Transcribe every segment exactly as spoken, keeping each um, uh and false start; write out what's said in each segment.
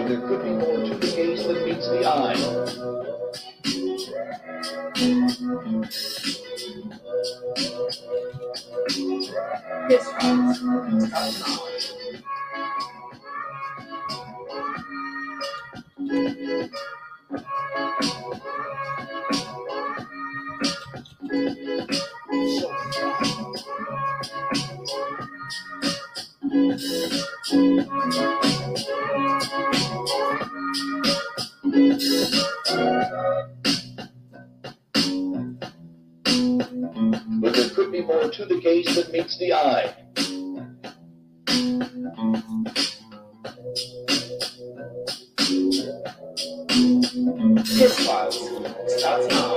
but there could be more to the gaze than meets the eye. This one's not. But there could be more to the gaze than meets the eye. His files starts now.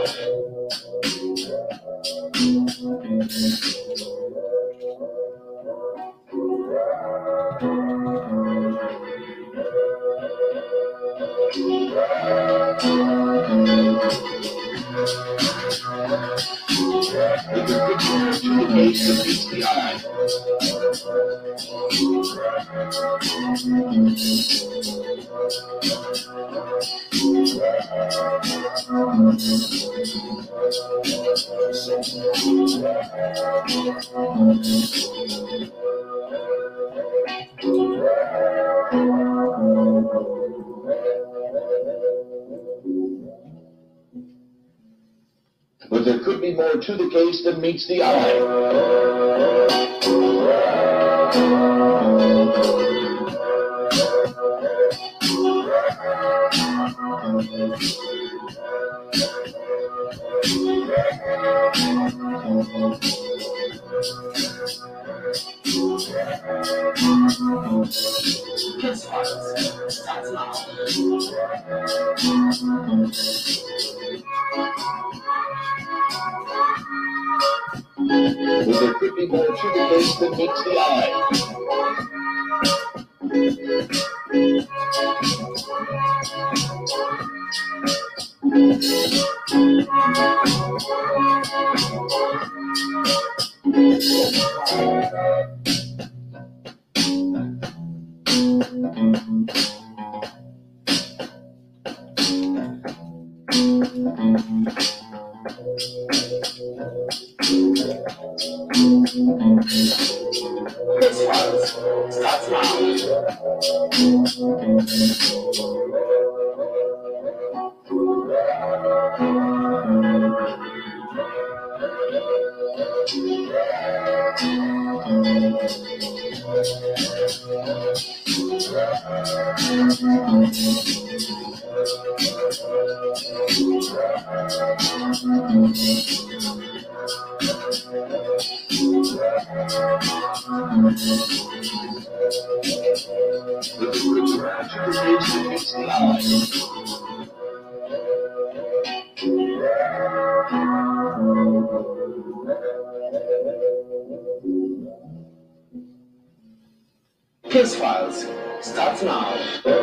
But there could be more to the gaze than meets the eye. But there could be more to the case than meets the eye. But there could be more to the case than meets the eye. His files starts now. But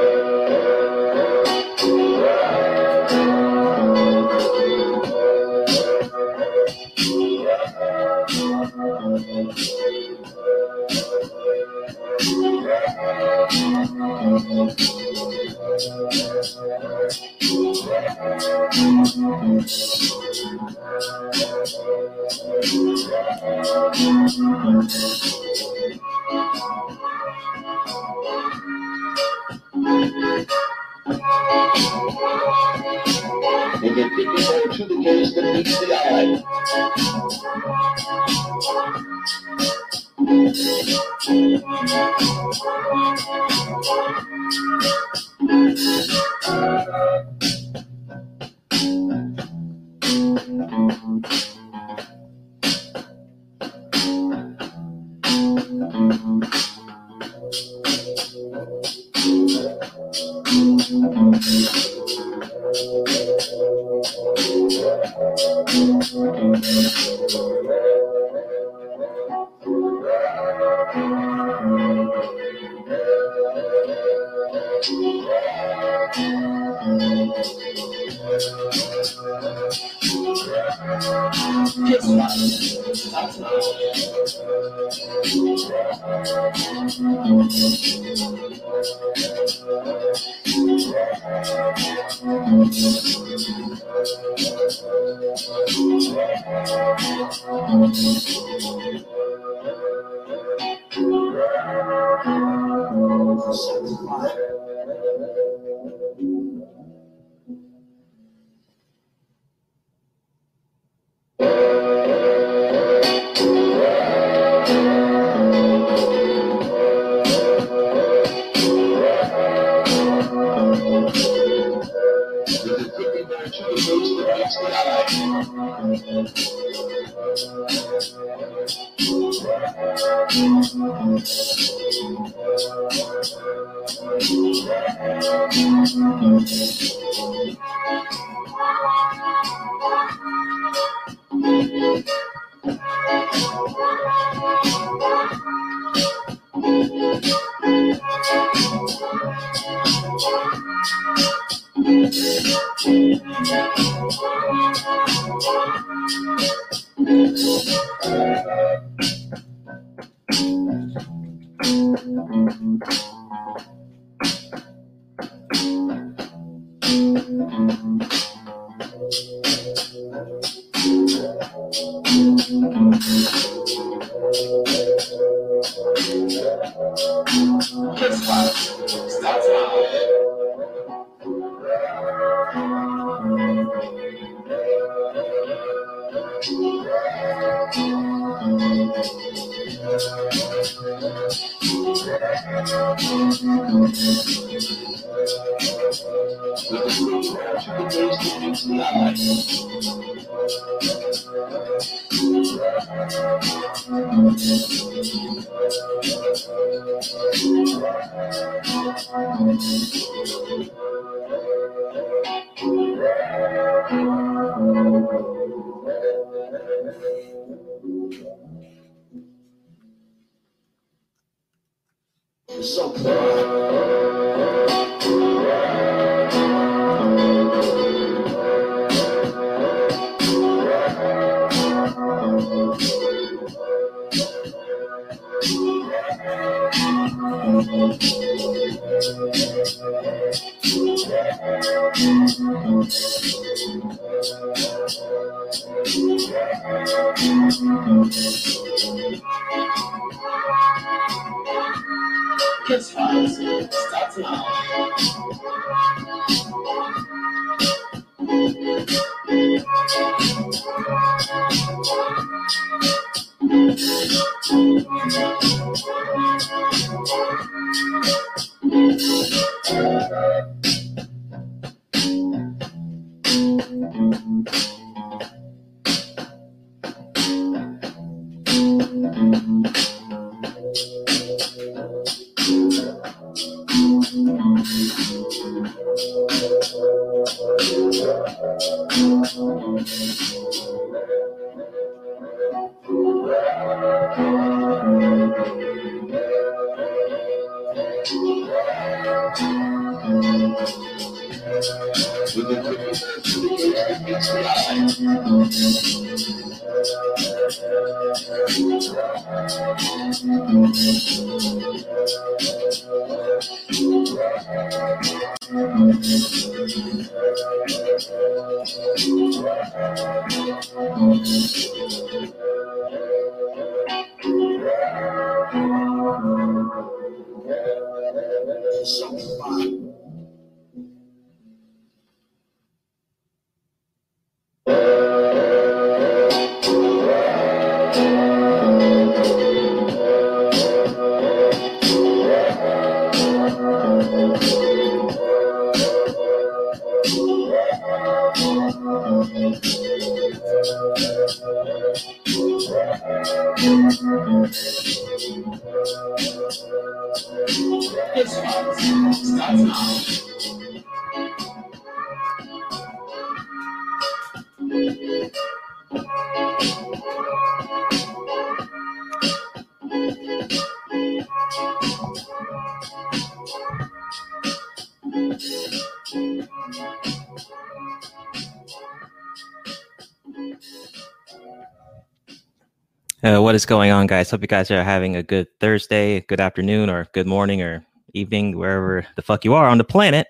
Uh, what is going on, guys? Hope you guys are having a good Thursday, good afternoon, or good morning, or evening, wherever the fuck you are on the planet.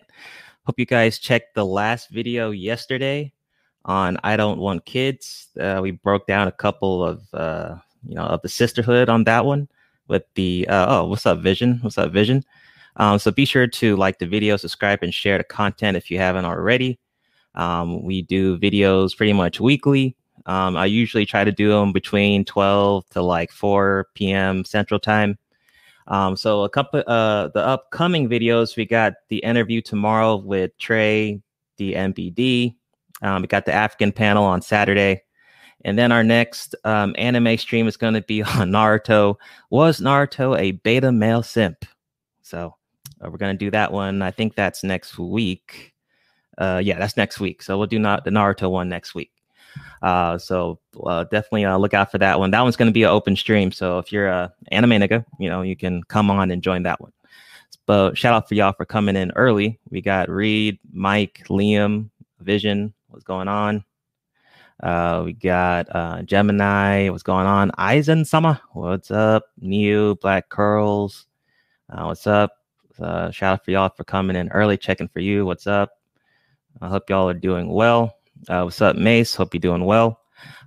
Hope you guys checked the last video yesterday on I Don't Want Kids. Uh, we broke down a couple of, uh, you know, of the sisterhood on that one with the, uh, oh, what's up, Vision? What's up, Vision? Um, so be sure to like the video, subscribe, and share the content if you haven't already. Um, we do videos pretty much weekly. Um, I usually try to do them between twelve to like four p.m. Central Time. Um, so a couple, uh, the upcoming videos, we got the interview tomorrow with Trey, the M B D. Um, we got the African panel on Saturday. And then our next um, anime stream is going to be on Naruto. Was Naruto a beta male simp? So uh, we're going to do that one. I think that's next week. Uh, yeah, that's next week. So we'll do not the Naruto one next week. Uh, so uh, definitely uh, look out for that one. That one's going to be an open stream. So if you're a anime nigga, you know, you can come on and join that one. But shout out for y'all for coming in early. We got Reed, Mike, Liam, Vision. What's going on? Uh, we got uh, Gemini. What's going on? Aizen-sama. What's up? Neo, Black Curls. Uh, what's up? Uh, shout out for y'all for coming in early, checking for you. What's up? I hope y'all are doing well. Uh, what's up, Mace? Hope you're doing well.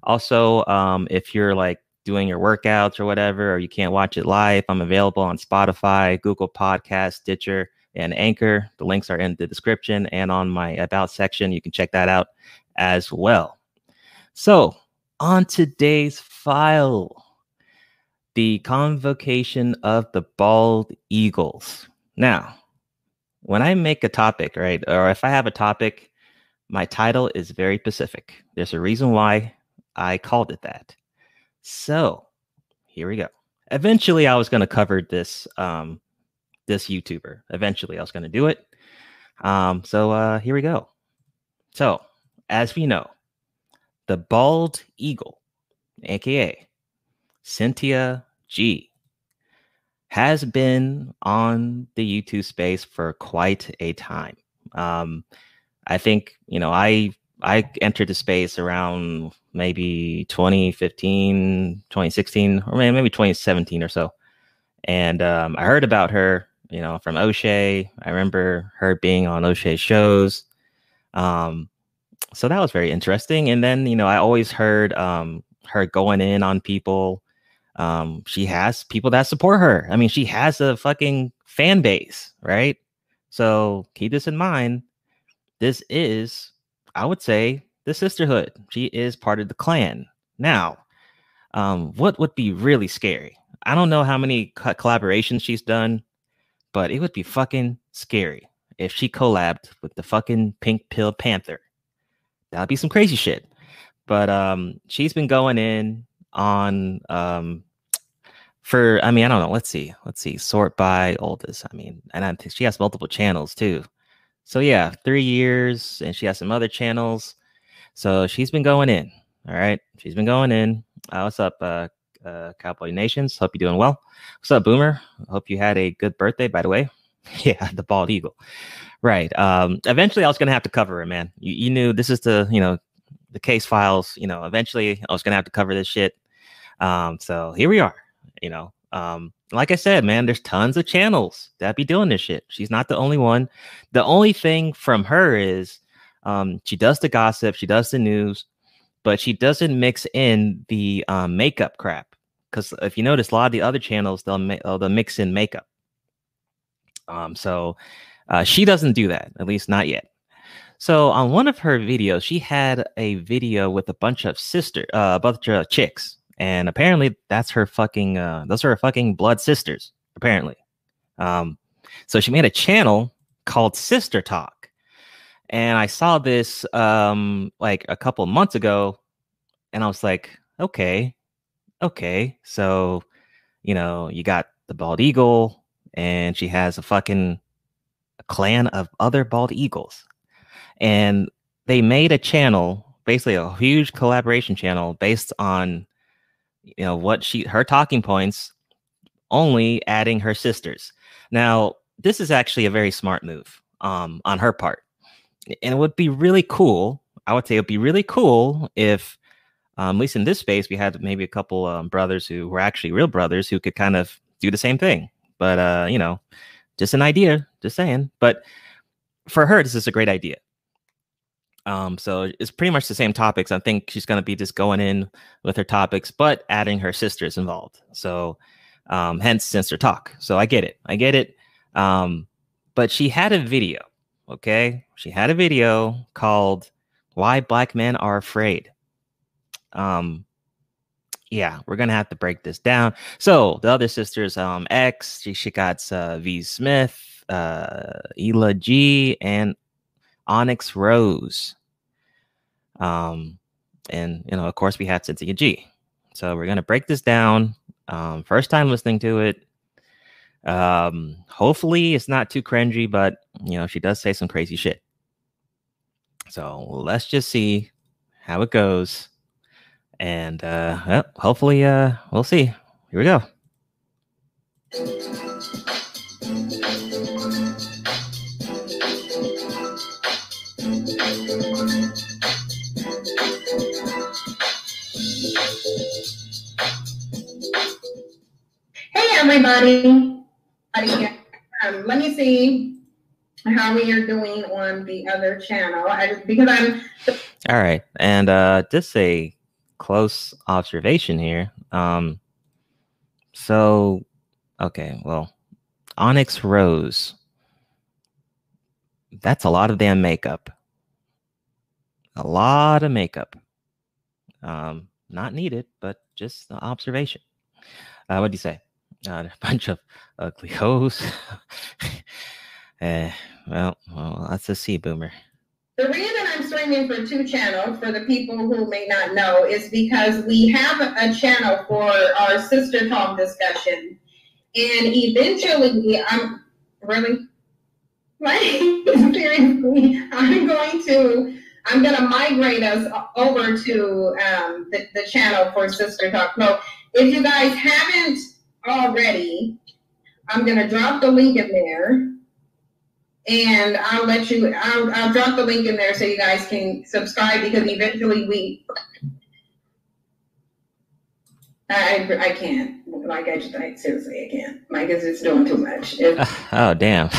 Also, um, if you're like doing your workouts or whatever, or you can't watch it live, I'm available on Spotify, Google Podcasts, Stitcher, and Anchor. The links are in the description and on my About section. You can check that out as well. So on today's file, the convocation of the bald eagles. Now, when I make a topic, right, or if I have a topic, my title is very specific. There's a reason why I called it that. So here we go. Eventually, I was going to cover this um, this YouTuber. Eventually, I was going to do it. Um, so uh, here we go. So as we know, the bald eagle, a k a. Cynthia G, has been on the YouTube space for quite a time. Um, I think, you know, I I entered the space around maybe twenty fifteen, twenty sixteen, or maybe twenty seventeen or so. And um, I heard about her, you know, from O'Shea. I remember her being on O'Shea's shows. Um, so that was very interesting. And then, you know, I always heard um, her going in on people. Um, she has people that support her. I mean, she has a fucking fan base, right? So keep this in mind. This is, I would say, the sisterhood. She is part of the clan. Now, um, what would be really scary? I don't know how many co- collaborations she's done, but it would be fucking scary if she collabed with the fucking Pink Pill Panther. That would be some crazy shit. But um, she's been going in on um, for, I mean, I don't know. Let's see. Let's see. Sort by oldest. I mean, and I think she has multiple channels, too. So yeah, three years, and she has some other channels. So she's been going in. All right, she's been going in. Uh, what's up, uh, uh, Cowboy Nations? Hope you're doing well. What's up, Boomer? Hope you had a good birthday, by the way. Yeah, the bald eagle. Right. Um, eventually, I was gonna have to cover it, man. You, you knew this is the, you know, the case files. You know, eventually, I was gonna have to cover this shit. Um, so here we are. You know, um. Like I said, man, there's tons of channels that be doing this shit. She's not the only one. The only thing from her is um, she does the gossip, she does the news, but she doesn't mix in the um, makeup crap. Because if you notice, a lot of the other channels, they'll, ma- they'll mix in makeup. Um, so uh, she doesn't do that, at least not yet. So on one of her videos, she had a video with a bunch of sister, uh, a bunch of chicks. And apparently that's her fucking, uh, those are her fucking blood sisters, apparently. Um, so she made a channel called Sister Talk. And I saw this um, like a couple months ago. And I was like, okay, okay. So, you know, you got the bald eagle and she has a fucking clan of other bald eagles. And they made a channel, basically a huge collaboration channel based on, you know, what she, her talking points, only adding her sisters. Now, this is actually a very smart move um, on her part. And it would be really cool. I would say it would be really cool if Um, at least in this space, we had maybe a couple um, brothers who were actually real brothers who could kind of do the same thing. But, uh, you know, just an idea, just saying. But for her, this is a great idea. Um, so it's pretty much the same topics. I think she's going to be just going in with her topics, but adding her sisters involved. So um, hence Sister Talk. So I get it. I get it. Um, but she had a video. OK, she had a video called Why Black Men Are Afraid. Um, yeah, we're going to have to break this down. So the other sisters, um, X, she, she got uh, V Smith, uh, Ila G, and Onyx Rose. Um, and, you know, of course, we had Cynthia G. So we're going to break this down. Um, first time listening to it. Um, hopefully it's not too cringy, but, you know, she does say some crazy shit. So let's just see how it goes. And uh, well, hopefully uh, we'll see. Here we go. Hey, everybody. Um, let me see how we are doing on the other channel. I, because I'm. All right. And uh, just a close observation here. Um, so, okay, well, Onyx Rose. That's a lot of damn makeup. A lot of makeup. Um, not needed, but just an observation. Uh, what do you say? Uh, a bunch of ugly hoes. eh, well, well, that's a C boomer. The reason I'm streaming for two channels, for the people who may not know, is because we have a channel for our Sister Talk discussion. And eventually, I'm really, like, seriously, I'm going to, I'm going to migrate us over to um, the, the channel for Sister Talk. So if you guys haven't already, I'm going to drop the link in there. And I'll let you, I'll, I'll drop the link in there so you guys can subscribe, because eventually we, I I can't, like I just, I seriously, I can't. Like, it's just doing too much. It, uh, oh, damn.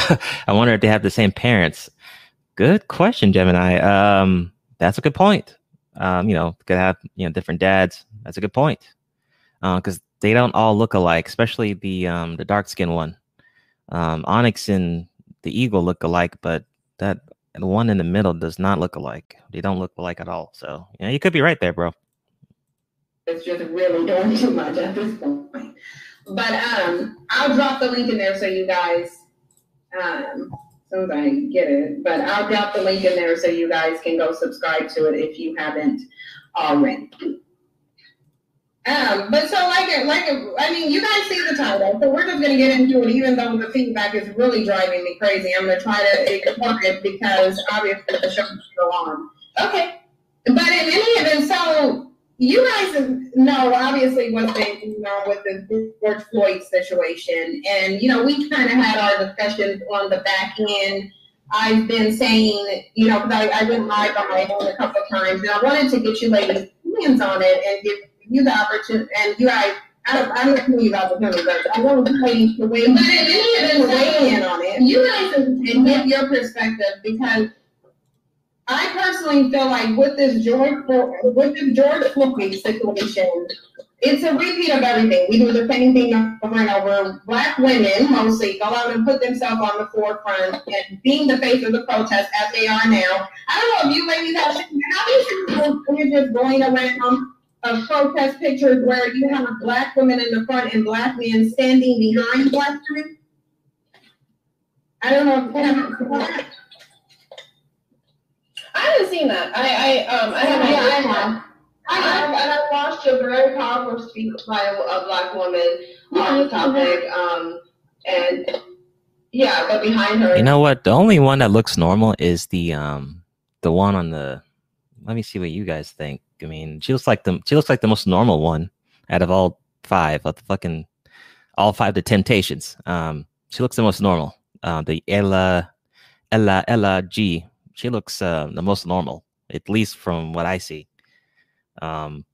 I wonder if they have the same parents. Good question, Gemini. Um, that's a good point. Um, you know, could have, you know, different dads. That's a good point. Uh, because they don't all look alike, especially the, um, the dark-skinned one. Um, Onyx and the eagle look alike, but that the one in the middle does not look alike. They don't look alike at all. So, you know, you could be right there, bro. It's just really doing too much at this point. But um, I'll drop the link in there so you guys, um, as soon as I get it, but I'll drop the link in there so you guys can go subscribe to it if you haven't already. Um, but so like, like, I mean, you guys see the title, so we're just going to get into it, even though the feedback is really driving me crazy. I'm going to try to ignore it because obviously the show must go on. Okay. But in any event, so you guys know obviously what's going on with the George Floyd situation. And, you know, we kind of had our discussions on the back end. I've been saying, you know, because I, I went live on my own a couple of times, and I wanted to get you ladies' opinions on it and give you the opportunity, and you guys, I don't, I don't need opportunity, but I want to weigh, to weigh, but if to weigh in on it, you guys, and give your perspective, because I personally feel like with this George, with the George Floyd situation, it's a repeat of everything. We do the same thing over and over. Black women mostly go out and put themselves on the forefront and being the face of the protest as they are now. I don't know if you ladies have, how many people are just going around of protest pictures where you have black women in the front and black men standing behind black women? I don't know if that. I haven't seen that. I, I, um, I haven't. Yeah, I have. I have, and I watched a very powerful speech by a black woman on the topic, um, and yeah, but behind her. You know what? The only one that looks normal is the, um, the one on the, let me see what you guys think. I mean, she looks like the she looks like the most normal one out of all five of the fucking all five the temptations. Um, she looks the most normal. Um, the Ila Ila Ila G. She looks uh, the most normal, at least from what I see. Um,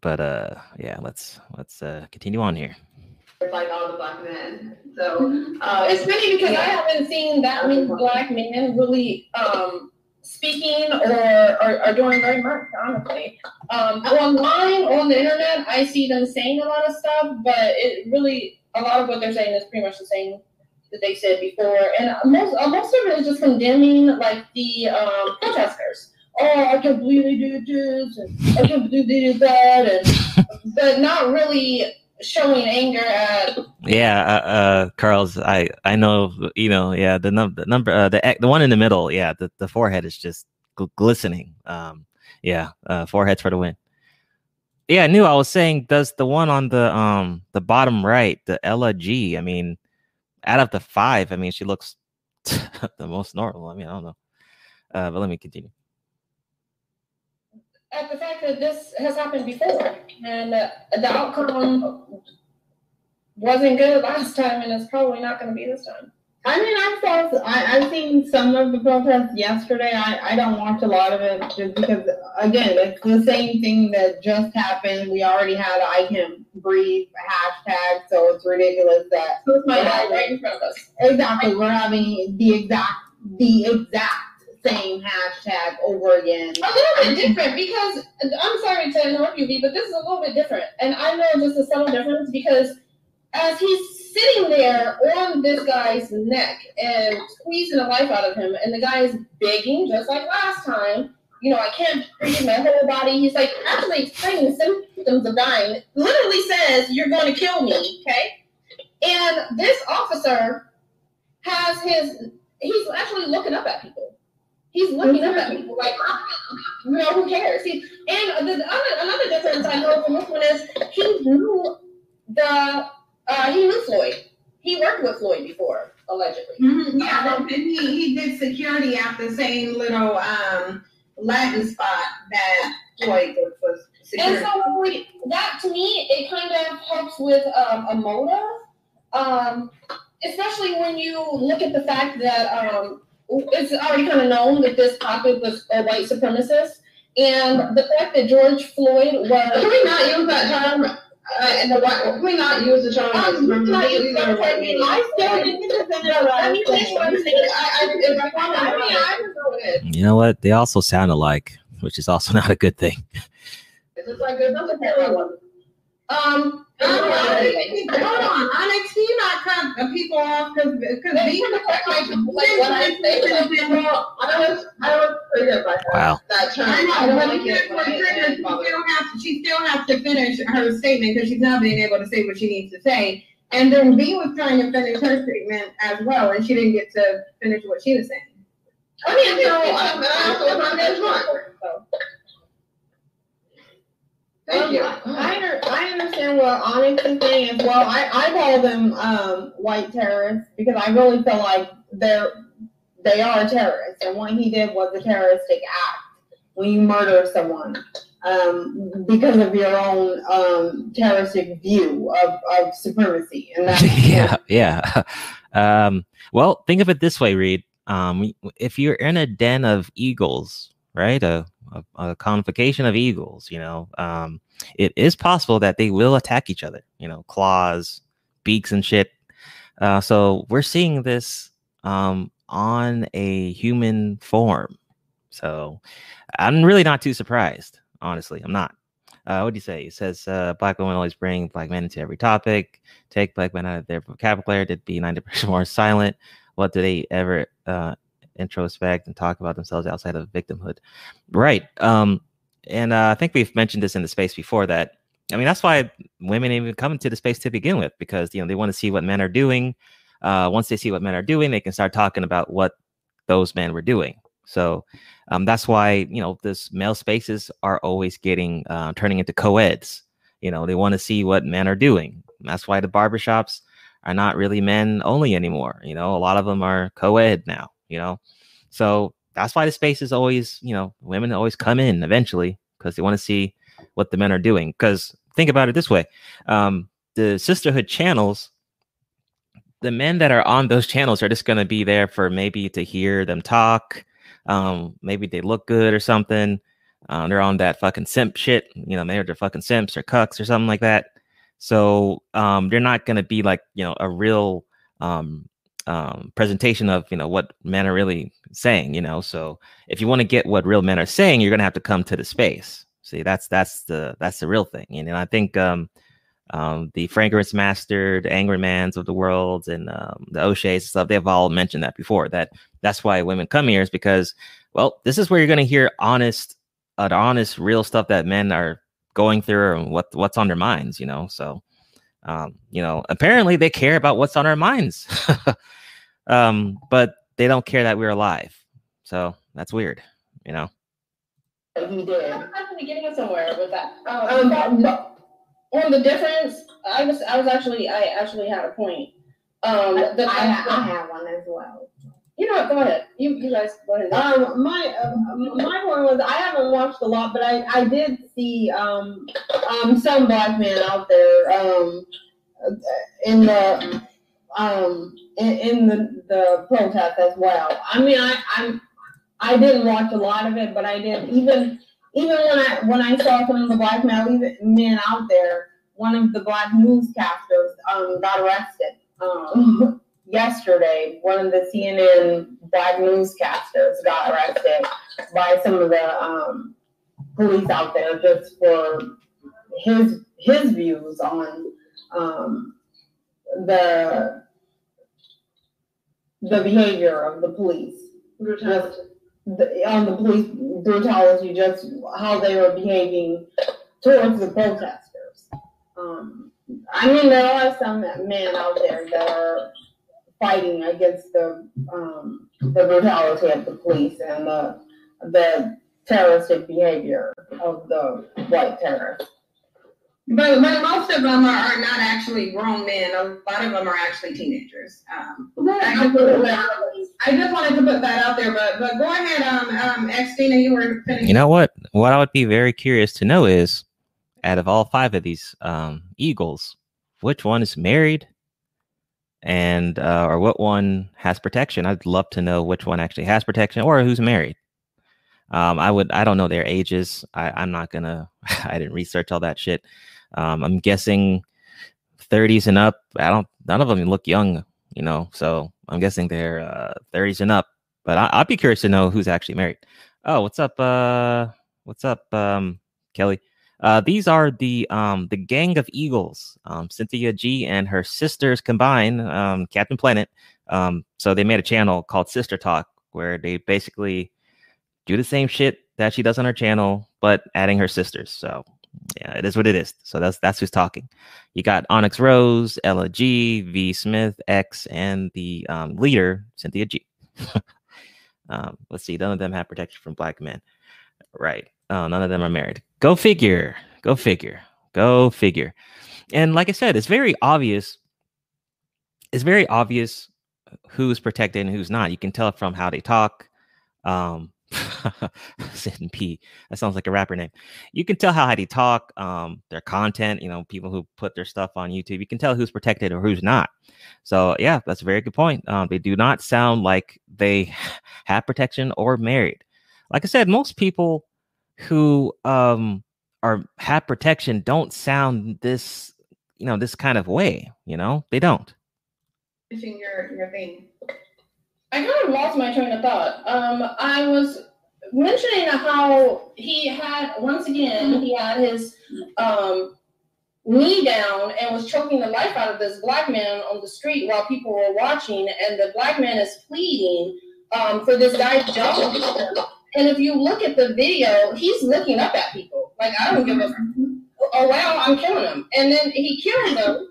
But uh, yeah, let's let's uh, continue on here. Like all the black men. So uh, it's funny because yeah. I haven't seen that many black men really um, speaking or, or, or doing very much, honestly. Um, online, on the internet, I see them saying a lot of stuff, but it really, a lot of what they're saying is pretty much the same that they said before. And most, uh, most of it is just condemning, like, the um, protesters. Oh, I can't believe they do this, and I can't believe they do that, and but not really showing anger at. Yeah, uh, uh Carl's. I I know. You know. Yeah, the number, the number, uh, the the one in the middle. Yeah, the, the forehead is just gl- glistening. Um, yeah, uh, foreheads for the win. Yeah, I knew. I was saying, does the one on the um the bottom right, the Ila G? I mean, out of the five, I mean, she looks the most normal. I mean, I don't know. Uh, but let me continue. At the fact that this has happened before, and uh, the outcome wasn't good last time, and it's probably not going to be this time. I mean, I saw, I, I've seen some of the protests yesterday. I, I don't watch a lot of it just because, again, it's the same thing that just happened. We already had I Can't Breathe hashtag, so it's ridiculous that. So it's my dad right in front of us. Exactly. We're having the exact, the exact. same hashtag over again. A little bit different because, I'm sorry to interrupt you, V, but this is a little bit different. And I know just a subtle difference because as he's sitting there on this guy's neck and squeezing the life out of him, and the guy is begging, just like last time, you know, I can't breathe, my whole body. He's like actually explaining the symptoms of dying. Literally says, you're going to kill me, okay? And this officer has his, he's actually looking up at people. He's looking up at people like, you know, who cares? He, and the other, another difference I know from this one is he knew the uh, he knew Floyd. He worked with Floyd before, allegedly. Mm-hmm. Yeah, um, and he, he did security at the same little um, Latin spot that Floyd was security. And so we, that, to me, it kind of helps with um, a motive, um, especially when you look at the fact that um, it's already kind of known that this topic was a white supremacist, and the fact that George Floyd was. Can we not use that term? And uh, the white. Can we not use the term? Um, I'm not using that term. I still didn't defend it. I mean, I was voted. You know what? They also sound alike, which is also not a good thing. It's just like another one. Um. Um, Onyx, hold on, Onyx, can you not cut people off? Because people like, like what I say, like, well, I was, I was triggered by her. Wow. That term. I know, but she still has to, she still has to finish her statement because she's not being able to say what she needs to say. And then V was trying to finish her statement as well, and she didn't get to finish what she was saying. I mean, so um, I also was on this one. Thank you. Um, I, I understand what Onyx is saying as well. I, I call them um, white terrorists because I really feel like they're, they are terrorists. And what he did was a terroristic act when you murder someone um, because of your own um, terroristic view of, of supremacy. And that's yeah, yeah. Um, well, think of it this way, Reed. Um, if you're in a den of eagles, right, a A, a convocation of eagles, you know, um, it is possible that they will attack each other, you know, claws, beaks and shit. Uh, so we're seeing this um, on a human form. So I'm really not too surprised. Honestly, I'm not. Uh, what do you say? It says uh, black women always bring black men into every topic. Take black men out of their vocabulary. They'd be ninety percent more silent. What do they ever uh introspect and talk about themselves outside of victimhood, right? Um, and uh, I think we've mentioned this in the space before that. I mean, that's why women even come into the space to begin with, because you know they want to see what men are doing. Uh, once they see what men are doing, they can start talking about what those men were doing. So um, that's why you know this male spaces are always getting uh, turning into co-eds. You know, they want to see what men are doing. That's why the barbershops are not really men only anymore. You know, a lot of them are co-ed now. You know, so that's why the space is always, you know, women always come in eventually because they want to see what the men are doing. Because think about it this way. Um, the sisterhood channels, the men that are on those channels are just going to be there for maybe to hear them talk. Um, maybe they look good or something. Uh, they're on that fucking simp shit. You know, maybe they're fucking simps or cucks or something like that. So um, they're not going to be like, you know, a real um, um, presentation of, you know, what men are really saying, you know. So if you want to get what real men are saying, you're going to have to come to the space. See, that's that's the that's the real thing. And, and I think um, um, the Fragrance Master, the Angry Mans of the world and um, the O'Shea's and stuff, they've all mentioned that before, that that's why women come here is because, well, this is where you're going to hear honest, uh, the honest, real stuff that men are going through and what what's on their minds, you know. So, um, you know, apparently they care about what's on our minds, um, but they don't care that we're alive. So that's weird, you know. Who did? I'm going to get him somewhere with that. Um, um, on the difference, I was I was actually I actually had a point. Um, I, the, I, I, I have one as well. You know, go ahead. You you guys go ahead. Um, my uh, my one was I haven't watched a lot, but I, I did see um um some black men out there um in the um in, in the the protest as well. I mean, I I'm I didn't watch a lot of it, but I did even even when I when I saw some of the black men men out there. One of the black newscasters um got arrested. Um. Yesterday, one of the C N N black newscasters got arrested by some of the um, police out there just for his his views on um, the the behavior of the police, brutality. Just the, on the police brutality, just how they were behaving towards the protesters. Um, I mean, there are some men out there that are fighting against the um, the brutality of the police and the the terroristic behavior of the white terrorists. But but most of them are, are not actually grown men. A lot of them are actually teenagers. Um, absolutely. I just wanted to put that out there. But but go ahead, um, um, Xtina, you were finished. You know what? What I would be very curious to know is, out of all five of these um, eagles, which one is married? And uh, or what one has protection? I'd love to know which one actually has protection or who's married. Um, I would. I don't know their ages. I, I'm not gonna. I didn't research all that shit. Um, I'm guessing thirties and up. I don't. None of them look young, you know. So I'm guessing they're uh, thirties and up. But I, I'd be curious to know who's actually married. Oh, what's up? Uh, what's up, um, Kelly? Uh, these are the um, the gang of eagles, um, Cynthia G and her sisters combined, um, Captain Planet. Um, so they made a channel called Sister Talk where they basically do the same shit that she does on her channel, but adding her sisters. So yeah, it is what it is. So that's that's who's talking. You got Onyx Rose, Ila G, V Smith, X, and the um, leader Cynthia G. um, let's see, none of them have protection from black men, right? Oh, none of them are married. Go figure. Go figure. Go figure. And like I said, it's very obvious. It's very obvious who's protected and who's not. You can tell from how they talk. Um, Sid and P. That sounds like a rapper name. You can tell how they talk, um, their content, you know, people who put their stuff on YouTube. You can tell who's protected or who's not. So, yeah, that's a very good point. Um, they do not sound like they have protection or married. Like I said, most people who um are have protection don't sound this, you know, this kind of way, you know, they don't. Fishing your your thing. I kind of lost my train of thought. Um, I was mentioning how he had once again he had his um knee down and was choking the life out of this black man on the street while people were watching, and the black man is pleading um for this guy to jump. And if you look at the video, he's looking up at people. Like, I don't give a... Oh, wow, I'm killing him. And then he kills them.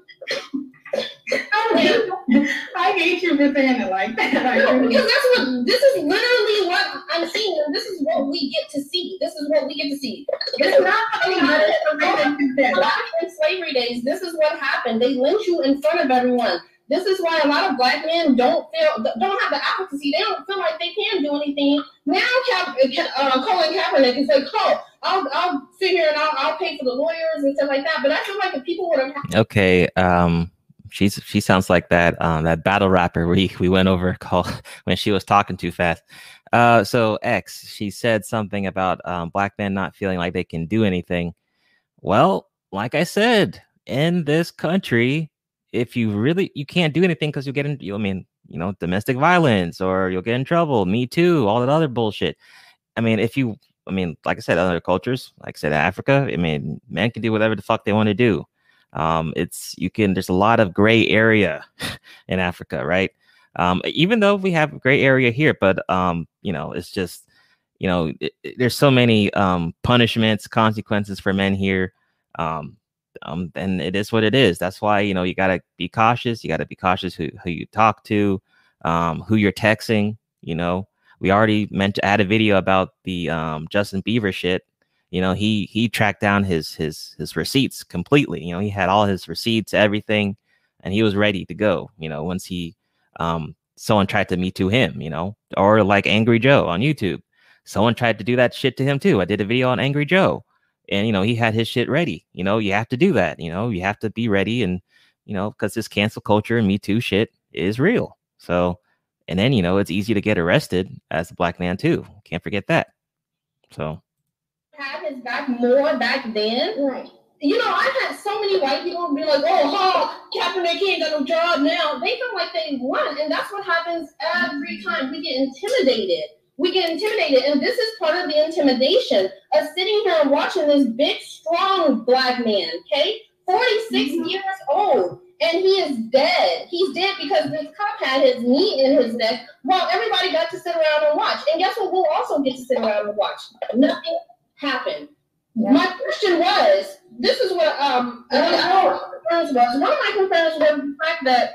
I hate you for saying it like that. No, because that's what... This is literally what I'm seeing. And this is what we get to see. This is what we get to see. This is not... Back in slavery days, this is what happened. They lynch you in front of everyone. This is why a lot of black men don't feel, don't have the advocacy. They don't feel like they can do anything. Now, Cap, uh, Colin Kaepernick is like, "Oh, I'll, I'll sit here and I'll, I'll pay for the lawyers and stuff like that." But I feel like if people would have. Okay, um, She's she sounds like that um, that battle rapper we we went over called when she was talking too fast. Uh, so X, she said something about um, black men not feeling like they can do anything. Well, like I said, in this country, if you really you can't do anything because you get in. You, I mean, you know, domestic violence or you'll get in trouble. Me too. All that other bullshit. I mean, if you. I mean, like I said, other cultures, like I said, Africa, I mean, men can do whatever the fuck they want to do. Um, it's you can there's a lot of gray area in Africa, right? Um, even though we have a gray area here, but, um, you know, it's just, you know, it, it, there's so many um, punishments, consequences for men here. Um, um, and it is what it is. That's why, you know, you got to be cautious. You got to be cautious who, who you talk to, um, who you're texting, you know. We already meant to add a video about the um, Justin Bieber shit. You know, he he tracked down his his his receipts completely. You know, he had all his receipts, everything, and he was ready to go. You know, once he um, someone tried to Me Too him, you know, or like Angry Joe on YouTube. Someone tried to do that shit to him, too. I did a video on Angry Joe and, you know, he had his shit ready. You know, you have to do that. You know, you have to be ready. And, you know, because this cancel culture and Me Too shit is real. So. And then, you know, it's easy to get arrested as a black man, too. Can't forget that. So. Have his back more back then. Right. You know, I've had so many white people be like, oh, ha, Kaepernick ain't got no job now. They feel like they won. And that's what happens every time. We get intimidated. We get intimidated. And this is part of the intimidation of sitting here and watching this big, strong black man, okay? forty-six mm-hmm. years old. And he is dead. He's dead because this cop had his knee in his neck while everybody got to sit around and watch. And guess what? We'll also get to sit around and watch. Nothing happened. Yeah. My question was, this is what um, one of my concerns was. One of my concerns was the fact that,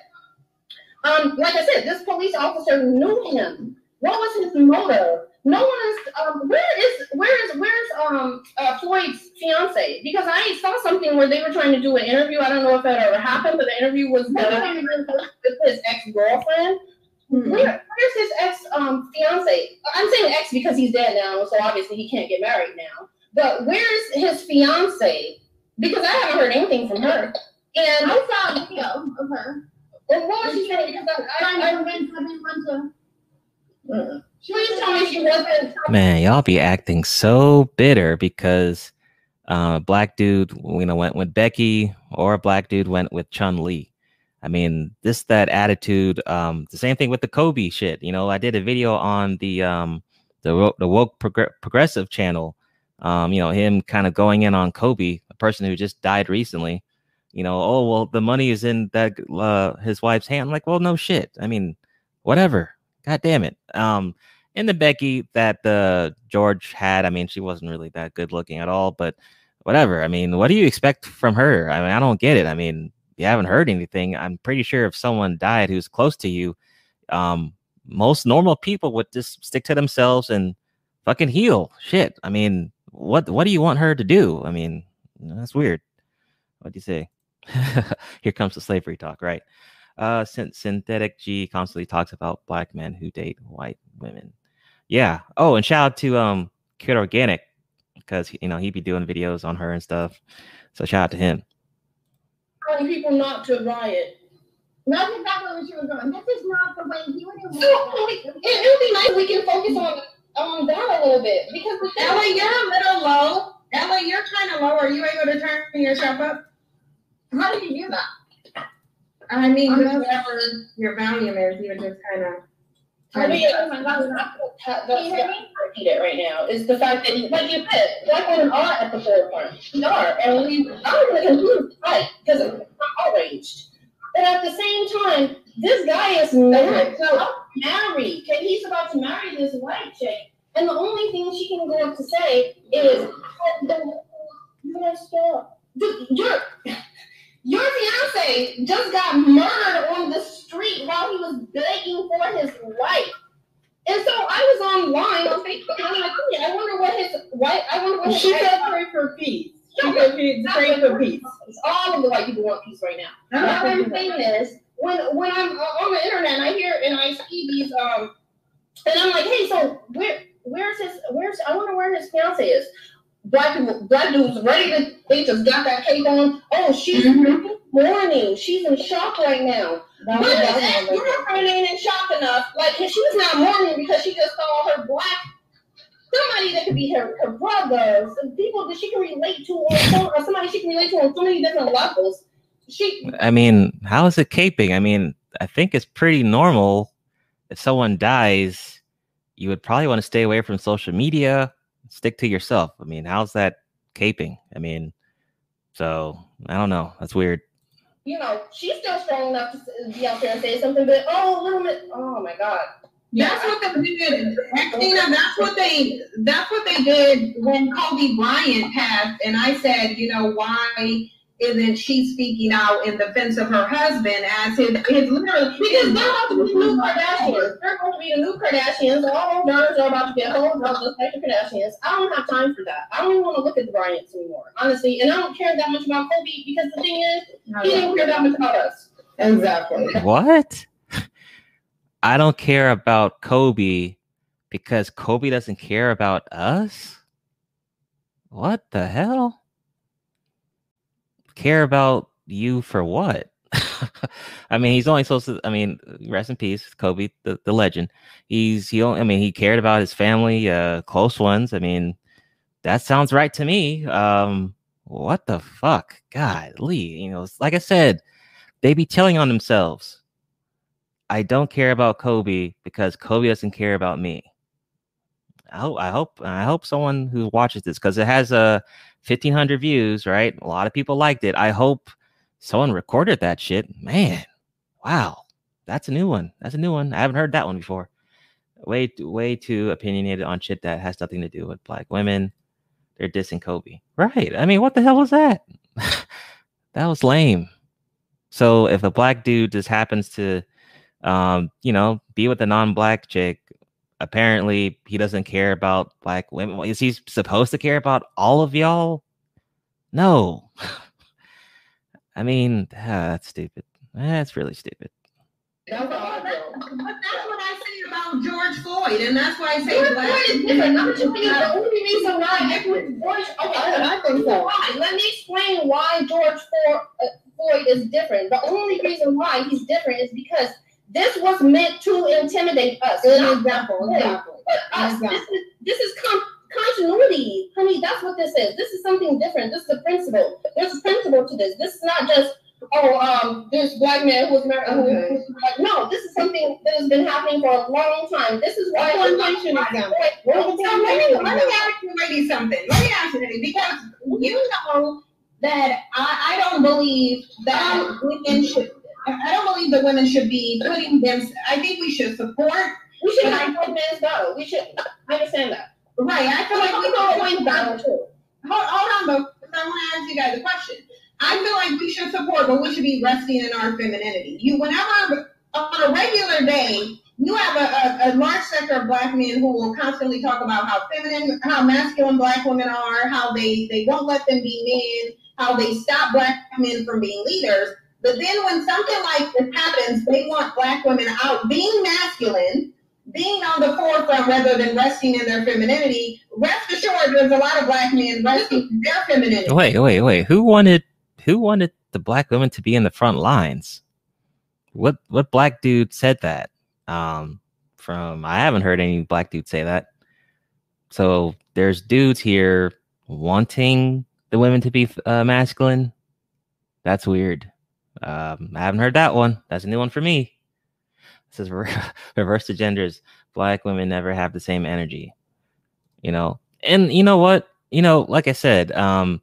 um, like I said, this police officer knew him. What was his motive? No one is, um, where is, where is, where's um, uh, Floyd's fiance? Because I saw something where they were trying to do an interview. I don't know if that ever happened, but the interview was done with his ex-girlfriend. Mm-hmm. Where, where's his ex, um, fiance? I'm saying ex because he's dead now, so obviously he can't get married now. But where's his fiance? Because I haven't heard anything from her. And I saw a video of her. And what was she saying? Because I, I, I went to... Mm. Man, y'all be acting so bitter because uh, a black dude, you know, went with Becky or a black dude went with Chun Li. I mean, this that attitude. Um, the same thing with the Kobe shit. You know, I did a video on the um, the the woke prog- progressive channel. Um, you know, him kind of going in on Kobe, a person who just died recently. You know, oh well, the money is in that uh, his wife's hand. I'm like, well, no shit. I mean, whatever. God damn it. Um, and the Becky that the George had, I mean, she wasn't really that good looking at all, but whatever. I mean, what do you expect from her? I mean, I don't get it. I mean, you haven't heard anything. I'm pretty sure if someone died who's close to you, um, most normal people would just stick to themselves and fucking heal. Shit. I mean, what what do you want her to do? I mean, that's weird. What do you say? Here comes the slavery talk, right? Uh, Synthetic G constantly talks about black men who date white women. Yeah. Oh, and shout out to um Kid Organic because you know he be doing videos on her and stuff. So shout out to him. Telling people not to riot. That's exactly what she was doing. This is not the way you would. It would be nice if we can focus on on that a little bit because that way you're a little low. That way you're kind of low. Are you able to turn yourself up? How do you do that? I mean, with whatever your volume is, you would just kind of. I mean, that's what we need right now is the fact that, like you said, black women are at the forefront. We are, and we are going to lose fight because we're outraged. But at the same time, this guy is married. So married. Okay, he's about to marry this white chick, and the only thing she can go up to say is, "You messed up. You're." Your fiance just got murdered on the street while he was begging for his wife. And so I was online on Facebook and I'm like, yeah, I wonder what his wife, I wonder what his She said pray for peace. She yeah, said pray for peace. All of the white people want peace right now. Now what I'm saying is, when, when I'm uh, on the internet and I hear and I see these, um, and I'm like, hey, so where, where's his, where's, I wonder where his fiance is. black people, black dudes ready to, they just got that cape on. Oh, she's mm-hmm. mourning. She's in shock right now. But that girlfriend ain't in shock enough. Like, if she's not mourning because she just saw her black, somebody that could be her, her brother, some people that she can relate to, or, or somebody she can relate to on so many different levels. She. I mean, how is it caping? I mean, I think it's pretty normal. If someone dies, you would probably want to stay away from social media. Stick to yourself. I mean, how's that caping? I mean, so I don't know. That's weird. You know, she's still strong enough to be out there and say something, but oh, a little bit. Oh my God, yeah, that's what they did. Christina, that's what they that's what they did when Kobe Bryant passed. And I said, you know, why isn't she speaking out in defense of her husband as his his literally? Because they're about to be new Kardashians. They're going to be the new Kardashians. All nerds are about to be a whole bunch of the Kardashians. I don't have time for that. I don't even want to look at the Bryants anymore, honestly. And I don't care that much about Kobe because the thing is, he didn't care that much about us. Exactly. What? I don't care about Kobe because Kobe doesn't care about us? What the hell? Care about you for what? I mean, he's only supposed to, I mean, rest in peace, Kobe, the, the legend. He's, he only, I mean, he cared about his family, uh, close ones. I mean, that sounds right to me. Um, what the fuck? Golly, you know, like I said, they be telling on themselves. I don't care about Kobe because Kobe doesn't care about me. I hope, I hope, I hope someone who watches this, because it has a fifteen hundred views, right? A lot of people liked it. I hope someone recorded that shit. Man, wow, that's a new one. That's a new one. I haven't heard that one before. Way, too, way too opinionated on shit that has nothing to do with black women. They're dissing Kobe, right? I mean, what the hell was that? That was lame. So if a black dude just happens to, um, you know, be with a non-black chick. Apparently, he doesn't care about black women. Is he supposed to care about all of y'all? No. I mean, ah, that's stupid. That's really stupid. That's, but that's what I say about George Floyd, and that's why I say George black Floyd is different. I'm just thinking the only reason why everyone George. Okay, I think so. Why? Let me explain why George Floyd is different. The only reason why he's different is because. This was meant to intimidate us. Good example. Good example. But us, example. This is, this is con- continuity. Honey, that's what this is. This is something different. This is a principle. There's a principle to this. This is not just, oh, um, this black man who's American. Okay. Who's black. No, this is something that has been happening for a long time. This is why. One nation example. Let me ask you ladies something. Let me ask you ladies, because you know that I, I don't believe that women should. I don't believe that women should be putting them. I think we should support. We should not put men though. We should understand that. Right. I feel like we don't win that too. Hold, hold on, but I want to ask you guys a question. I feel like we should support, but we should be resting in our femininity. You, whenever on a regular day, you have a, a, a large sector of black men who will constantly talk about how feminine, how masculine black women are, how they they won't let them be men, how they stop black men from being leaders. But then when something like this happens, they want black women out being masculine, being on the forefront rather than resting in their femininity. Rest assured, there's a lot of black men resting in their femininity. Wait, wait, wait. Who wanted who wanted the black women to be in the front lines? What what black dude said that? Um, from I haven't heard any black dude say that. So there's dudes here wanting the women to be uh, masculine. That's weird. Um, I haven't heard that one. That's a new one for me. This is re- reverse the genders. Black women never have the same energy, you know? And you know what? You know, like I said, um,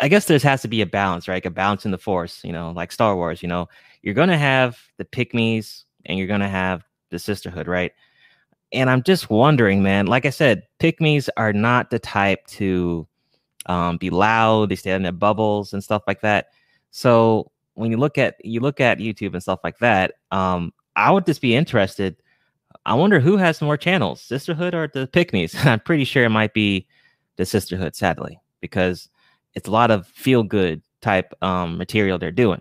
I guess there has to be a balance, right? Like a balance in the force, you know, like Star Wars, you know, you're going to have the pick-me's and you're going to have the sisterhood, right? And I'm just wondering, man, like I said, pick-me's are not the type to um, be loud. They stay in their bubbles and stuff like that. So, when you look at you look at YouTube and stuff like that, um, I would just be interested. I wonder who has more channels, Sisterhood or the Pickneys? I'm pretty sure it might be the Sisterhood, sadly, because it's a lot of feel good type um, material they're doing.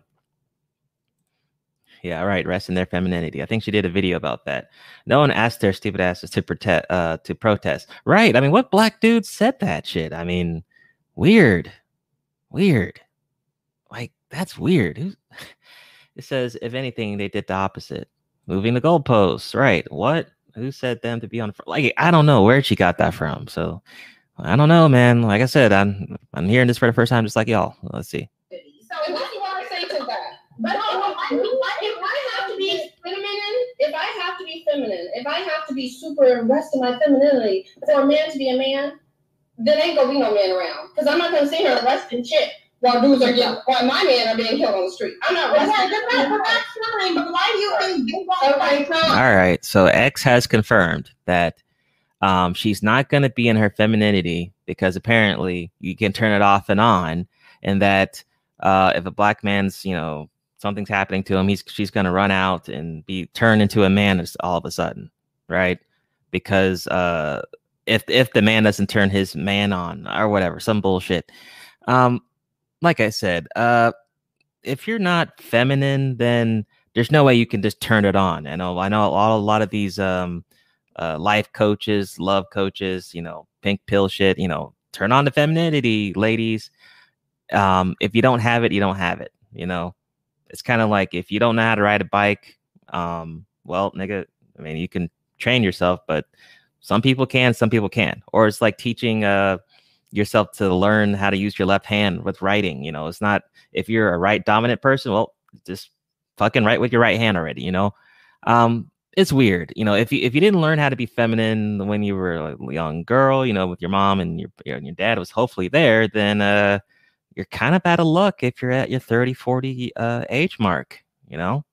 Yeah, right. Rest in their femininity. I think she did a video about that. No one asked their stupid asses to protest, uh, to protest. Right. I mean, what black dude said that shit? I mean, weird, weird. Like, that's weird. Who's... It says, if anything, they did the opposite. Moving the goalposts. Right. What? Who said them to be on the front? Like, I don't know where she got that from. So I don't know, man. Like I said, I'm I'm hearing this for the first time, just like y'all. Let's see. So if that's what I'm saying to that. But um, if I have to be feminine, if I have to be feminine, if I have to be super impressed in my femininity for a man to be a man, then ain't gonna be no man around. Because I'm not gonna sit here arresting shit while dudes are yelling, while my men are being killed on the street. I'm not arresting. That's fine, but why do you think you won't? All right, so X has confirmed that um, she's not gonna be in her femininity because apparently you can turn it off and on, and that uh, if a black man's, you know, something's happening to him, he's she's gonna run out and be turned into a man all of a sudden, right? Because uh, if if the man doesn't turn his man on or whatever, some bullshit. Um, like I said, uh, if you're not feminine, then there's no way you can just turn it on. And I know, I know a lot, a lot of these um, uh, life coaches, love coaches, you know, pink pill shit, you know, turn on the femininity, ladies. Um, if you don't have it, you don't have it, you know. It's kind of like if you don't know how to ride a bike, um, well, nigga, I mean, you can train yourself, but some people can, some people can't. Or it's like teaching uh, yourself to learn how to use your left hand with writing. You know, it's not if you're a right dominant person, well, just fucking write with your right hand already. You know, um, it's weird. You know, if you if you didn't learn how to be feminine when you were a young girl, you know, with your mom and your your, your dad was hopefully there, then. Uh, You're kind of out of luck if you're at your thirty, forty uh, age mark, you know?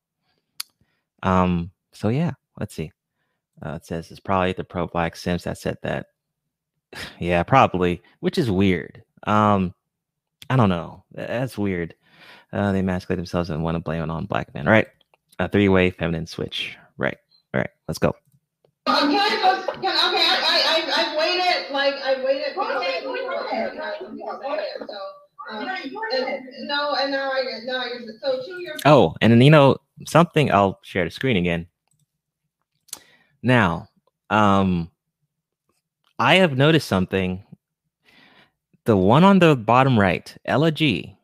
Um. So, yeah, let's see. Uh, it says it's probably the pro-black simps that said that. Yeah, probably, which is weird. Um, I don't know. That's weird. Uh, they emasculate themselves and want to blame it on black men. All right. A three-way feminine switch. Right. All right. Let's go. Um, can I go, can, okay, I, I, I, I've waited. Like, I've waited. Go ahead. Go ahead. Go ahead. So. Um, and, no, and now I get now I get so two years. Oh, and then, you know, something I'll share the screen again. Now, um, I have noticed something. The one on the bottom right, Ila G,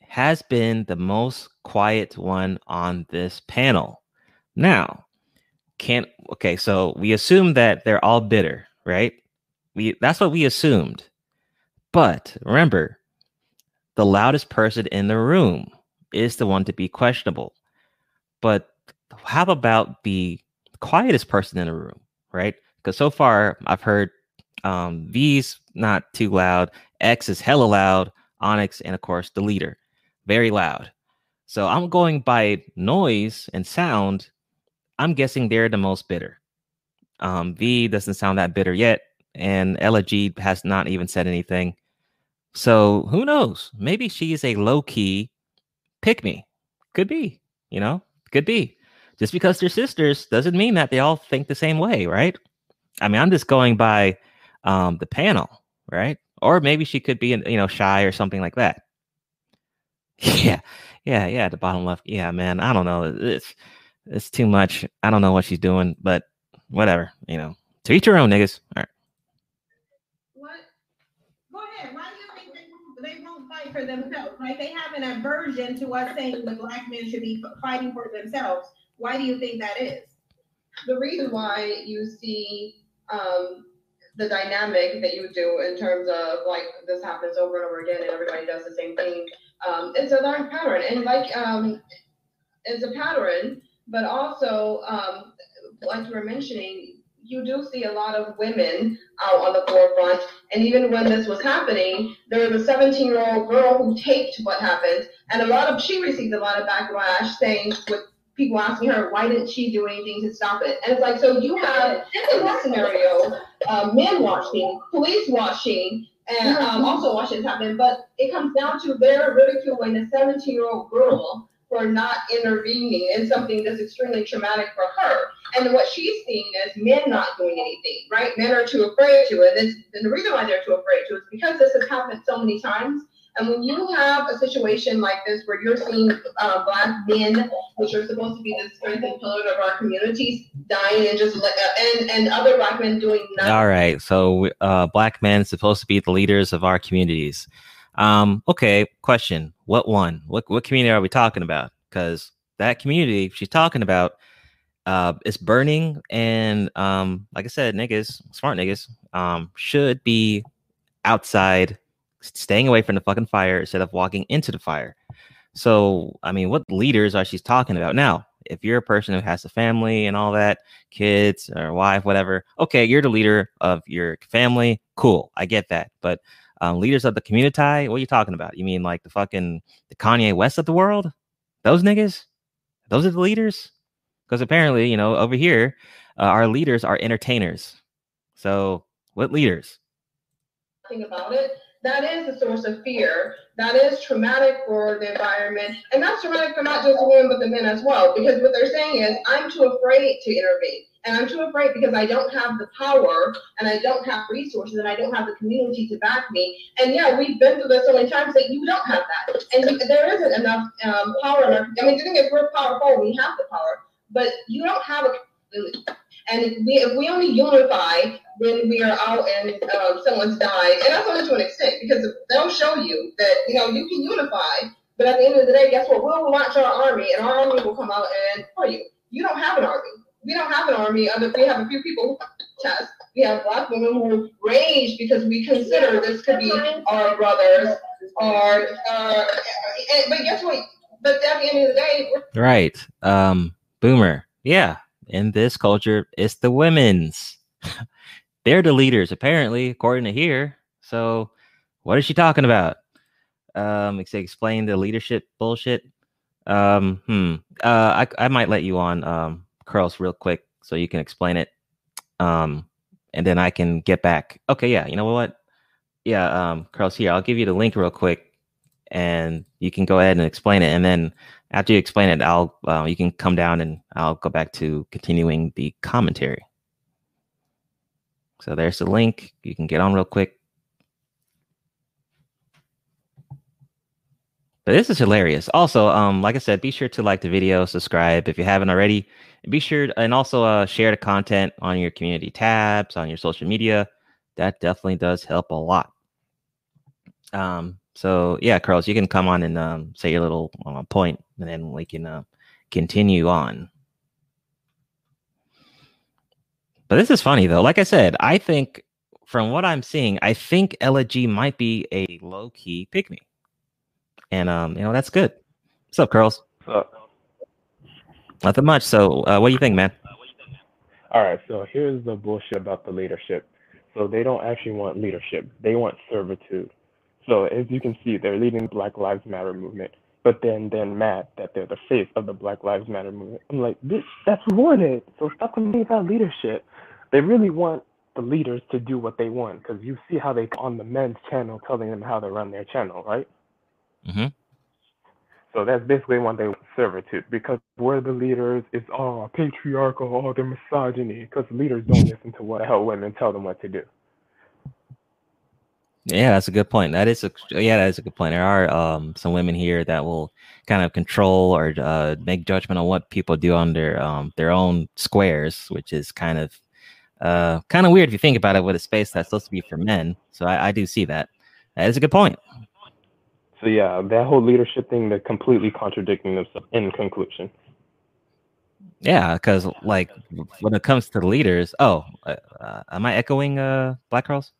has been the most quiet one on this panel. Now, can't okay, so we assume that they're all bitter, right? We that's what we assumed, but remember. The loudest person in the room is the one to be questionable. But how about the quietest person in the room, right? Because so far I've heard um, V's not too loud, X is hella loud, Onyx, and of course the leader, very loud. So I'm going by noise and sound. I'm guessing they're the most bitter. Um, V doesn't sound that bitter yet, and Ila G has not even said anything. So who knows? Maybe she is a low-key pick-me. Could be, you know, could be. Just because they're sisters doesn't mean that they all think the same way, right? I mean, I'm just going by um, the panel, right? Or maybe she could be, you know, shy or something like that. Yeah, yeah, yeah, the bottom left. Yeah, man, I don't know. It's, it's too much. I don't know what she's doing, but whatever, you know. To each her own, niggas. All right. For themselves, like they have an aversion to us saying that black men should be fighting for themselves. Why do you think that is? The reason why you see um, the dynamic that you do in terms of like this happens over and over again and everybody does the same thing. Um, it's a dark pattern, and like um, it's a pattern, but also um, like you were mentioning. You do see a lot of women out on the forefront, and even when this was happening, there was a seventeen-year-old girl who taped what happened, and a lot of she received a lot of backlash, saying with people asking her why didn't she do anything to stop it, and it's like so you have in this scenario, uh, men watching, police watching, and um, also watching this happen, but it comes down to they're ridiculing a seventeen-year-old girl for not intervening in something that's extremely traumatic for her. And what she's seeing is men not doing anything, right? Men are too afraid to. And, this, and the reason why they're too afraid to is because this has happened so many times. And when you have a situation like this where you're seeing uh, Black men, which are supposed to be the strength and pillars of our communities, dying and just uh, and and other Black men doing nothing. All right, so uh, Black men supposed to be the leaders of our communities. Um, okay, question: What one? What what community are we talking about? Because that community she's talking about uh, is burning, and um, like I said, niggas, smart niggas, um, should be outside, staying away from the fucking fire instead of walking into the fire. So, I mean, what leaders are she's talking about? Now, if you're a person who has a family and all that, kids or wife, whatever, okay, you're the leader of your family. Cool, I get that. But um, leaders of the community, what are you talking about? You mean like the fucking the Kanye West of the world? Those niggas? Those are the leaders? Because apparently, you know, over here, uh, our leaders are entertainers. So, what leaders? Nothing about it. That is a source of fear. That is traumatic for the environment. And that's traumatic for not just women, but the men as well. Because what they're saying is, I'm too afraid to intervene. And I'm too afraid because I don't have the power, and I don't have resources, and I don't have the community to back me. And yeah, we've been through this so many times that you don't have that. And there isn't enough um, power. In our, I mean, the thing is, we're powerful. We have the power. But you don't have a community. And if we, if we only unify when we are out and um, someone's dying, and that's only to an extent, because they'll show you that, you know, you can unify, but at the end of the day, guess what? We'll launch our army, and our army will come out and for you. You don't have an army. We don't have an army. Other, we have a few people who test. We have Black women who rage because we consider this could be our brothers, our, uh, and, but guess what? But at the end of the day, we're- Right. Um, Boomer. Yeah. In this culture, it's the women's. They're the leaders, apparently, according to here. So what is she talking about? Um, explain the leadership bullshit. Um, hmm. Uh, I, I might let you on, um, Curls, real quick so you can explain it. Um, and then I can get back. Okay, yeah, you know what? Yeah, um, Curls, here, I'll give you the link real quick, and you can go ahead and explain it. And then after you explain it, I'll uh, you can come down and I'll go back to continuing the commentary. So there's the link. You can get on real quick. But this is hilarious. Also, um, like I said, be sure to like the video, subscribe if you haven't already. Be sure to, and also uh, share the content on your community tabs, on your social media. That definitely does help a lot. Um. So, yeah, Carlos, you can come on and um, say your little uh, point, and then we can uh, continue on. But this is funny, though. Like I said, I think from what I'm seeing, I think Ila G might be a low-key pygmy. And, um, you know, that's good. What's up, Carlos? What's up? Nothing much. So uh, what do you think, man? Uh, what do you think, man? All right. So here's the bullshit about the leadership. So they don't actually want leadership. They want servitude. So as you can see, they're leading the Black Lives Matter movement, but then they're mad that they're the face of the Black Lives Matter movement. I'm like, this that's wanted. So stop complaining about leadership. They really want the leaders to do what they want, because you see how they on the men's channel telling them how to run their channel, right? Mm-hmm. So that's basically what they want, servitude, because we're the leaders. It's all patriarchal, all the misogyny, because leaders don't listen to what the hell women tell them what to do. Yeah, that's a good point. That is a yeah, that is a good point. There are um, some women here that will kind of control or uh, make judgment on what people do on their um, their own squares, which is kind of uh, kind of weird if you think about it. With a space that's supposed to be for men, so I, I do see that. That is a good point. So yeah, that whole leadership thing, they're completely contradicting themselves. In conclusion, yeah, because like when it comes to leaders, oh, uh, am I echoing uh, Black Girls?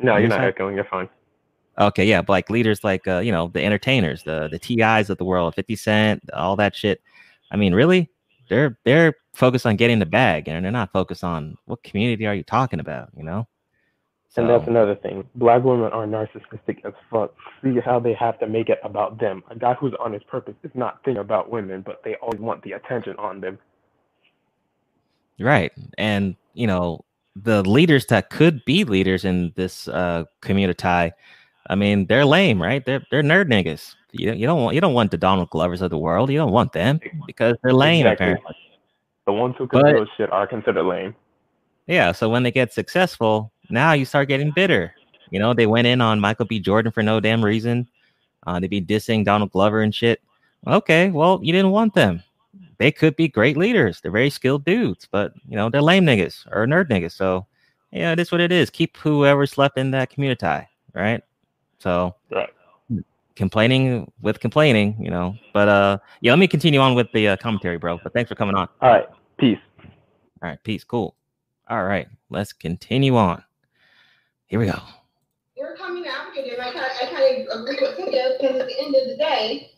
No, you're not echoing. You're fine. Okay, yeah, but like leaders, like uh, you know, the entertainers, the the T Is of the world, fifty cent, all that shit. I mean, really, they're they're focused on getting the bag, and they're not focused on what community are you talking about, you know? So, and that's another thing. Black women are narcissistic as fuck. See how they have to make it about them. A guy who's on his purpose is not thinking about women, but they always want the attention on them. Right, and you know, the leaders that could be leaders in this uh, community, I mean, they're lame, right? They're they're nerd niggas. You you don't want you don't want the Donald Glovers of the world. You don't want them because they're lame. Exactly. Apparently, the ones who control shit are considered lame. Yeah. So when they get successful, now you start getting bitter. You know, they went in on Michael B. Jordan for no damn reason. Uh, they'd be dissing Donald Glover and shit. Okay, well, you didn't want them. They could be great leaders. They're very skilled dudes, but, you know, they're lame niggas or nerd niggas. So, yeah, that's what it is. Keep whoever's left in that community, right? So, right. Complaining with complaining, you know. But, uh, yeah, let me continue on with the uh, commentary, bro. But thanks for coming on. All right, peace. All right, peace. Cool. All right, let's continue on. Here we go. You're coming to Africa, and I kind of, I kind of agree with Cynthia, because at the end of the day,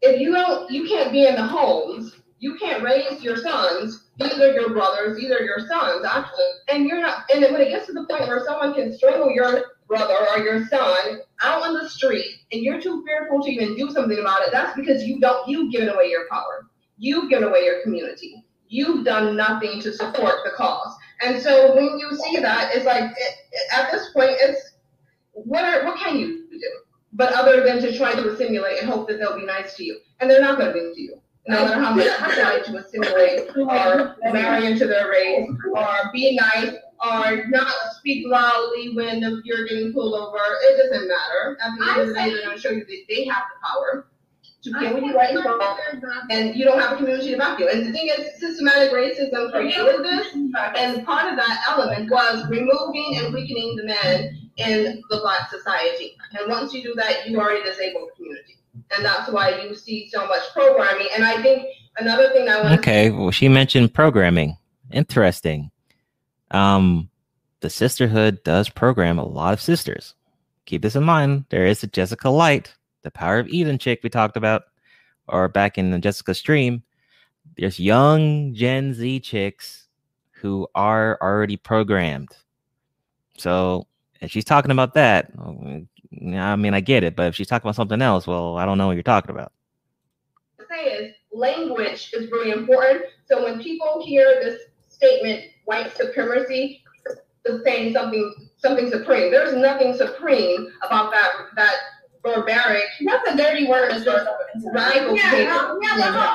if you don't, you can't be in the homes. You can't raise your sons. These are your brothers. These are your sons, actually. And you're not. And when it gets to the point where someone can strangle your brother or your son out on the street, and you're too fearful to even do something about it, that's because you don't. You've given away your power. You've given away your community. You've done nothing to support the cause. And so when you see that, it's like it, it, at this point, it's what are what can you do? But other than to try to assimilate and hope that they'll be nice to you. And they're not going to be to you. No matter how much you try to assimilate or marry into their race or be nice or not speak loudly when you're getting pulled over, it doesn't matter. At the end of the day, they're going to show you that they have the power to get you right from and you don't have a community to back you. And the thing is, systematic racism created this, and part of that element was removing and weakening the man in the Black society. And once you do that, you already disable the community. And that's why you see so much programming. And I think another thing I want okay, to Okay, well, she mentioned programming. Interesting. Um, the sisterhood does program a lot of sisters. Keep this in mind. There is a Jessica Light, the Power of Eden chick we talked about, or back in the Jessica stream. There's young Gen Z chicks who are already programmed. So... if she's talking about that, I mean, I get it. But if she's talking about something else, well, I don't know what you're talking about. What I say is language is really important. So when people hear this statement, white supremacy, they're saying something something supreme. There's nothing supreme about that that barbaric. That's a dirty word. It's just rival. Yeah, yeah, yeah,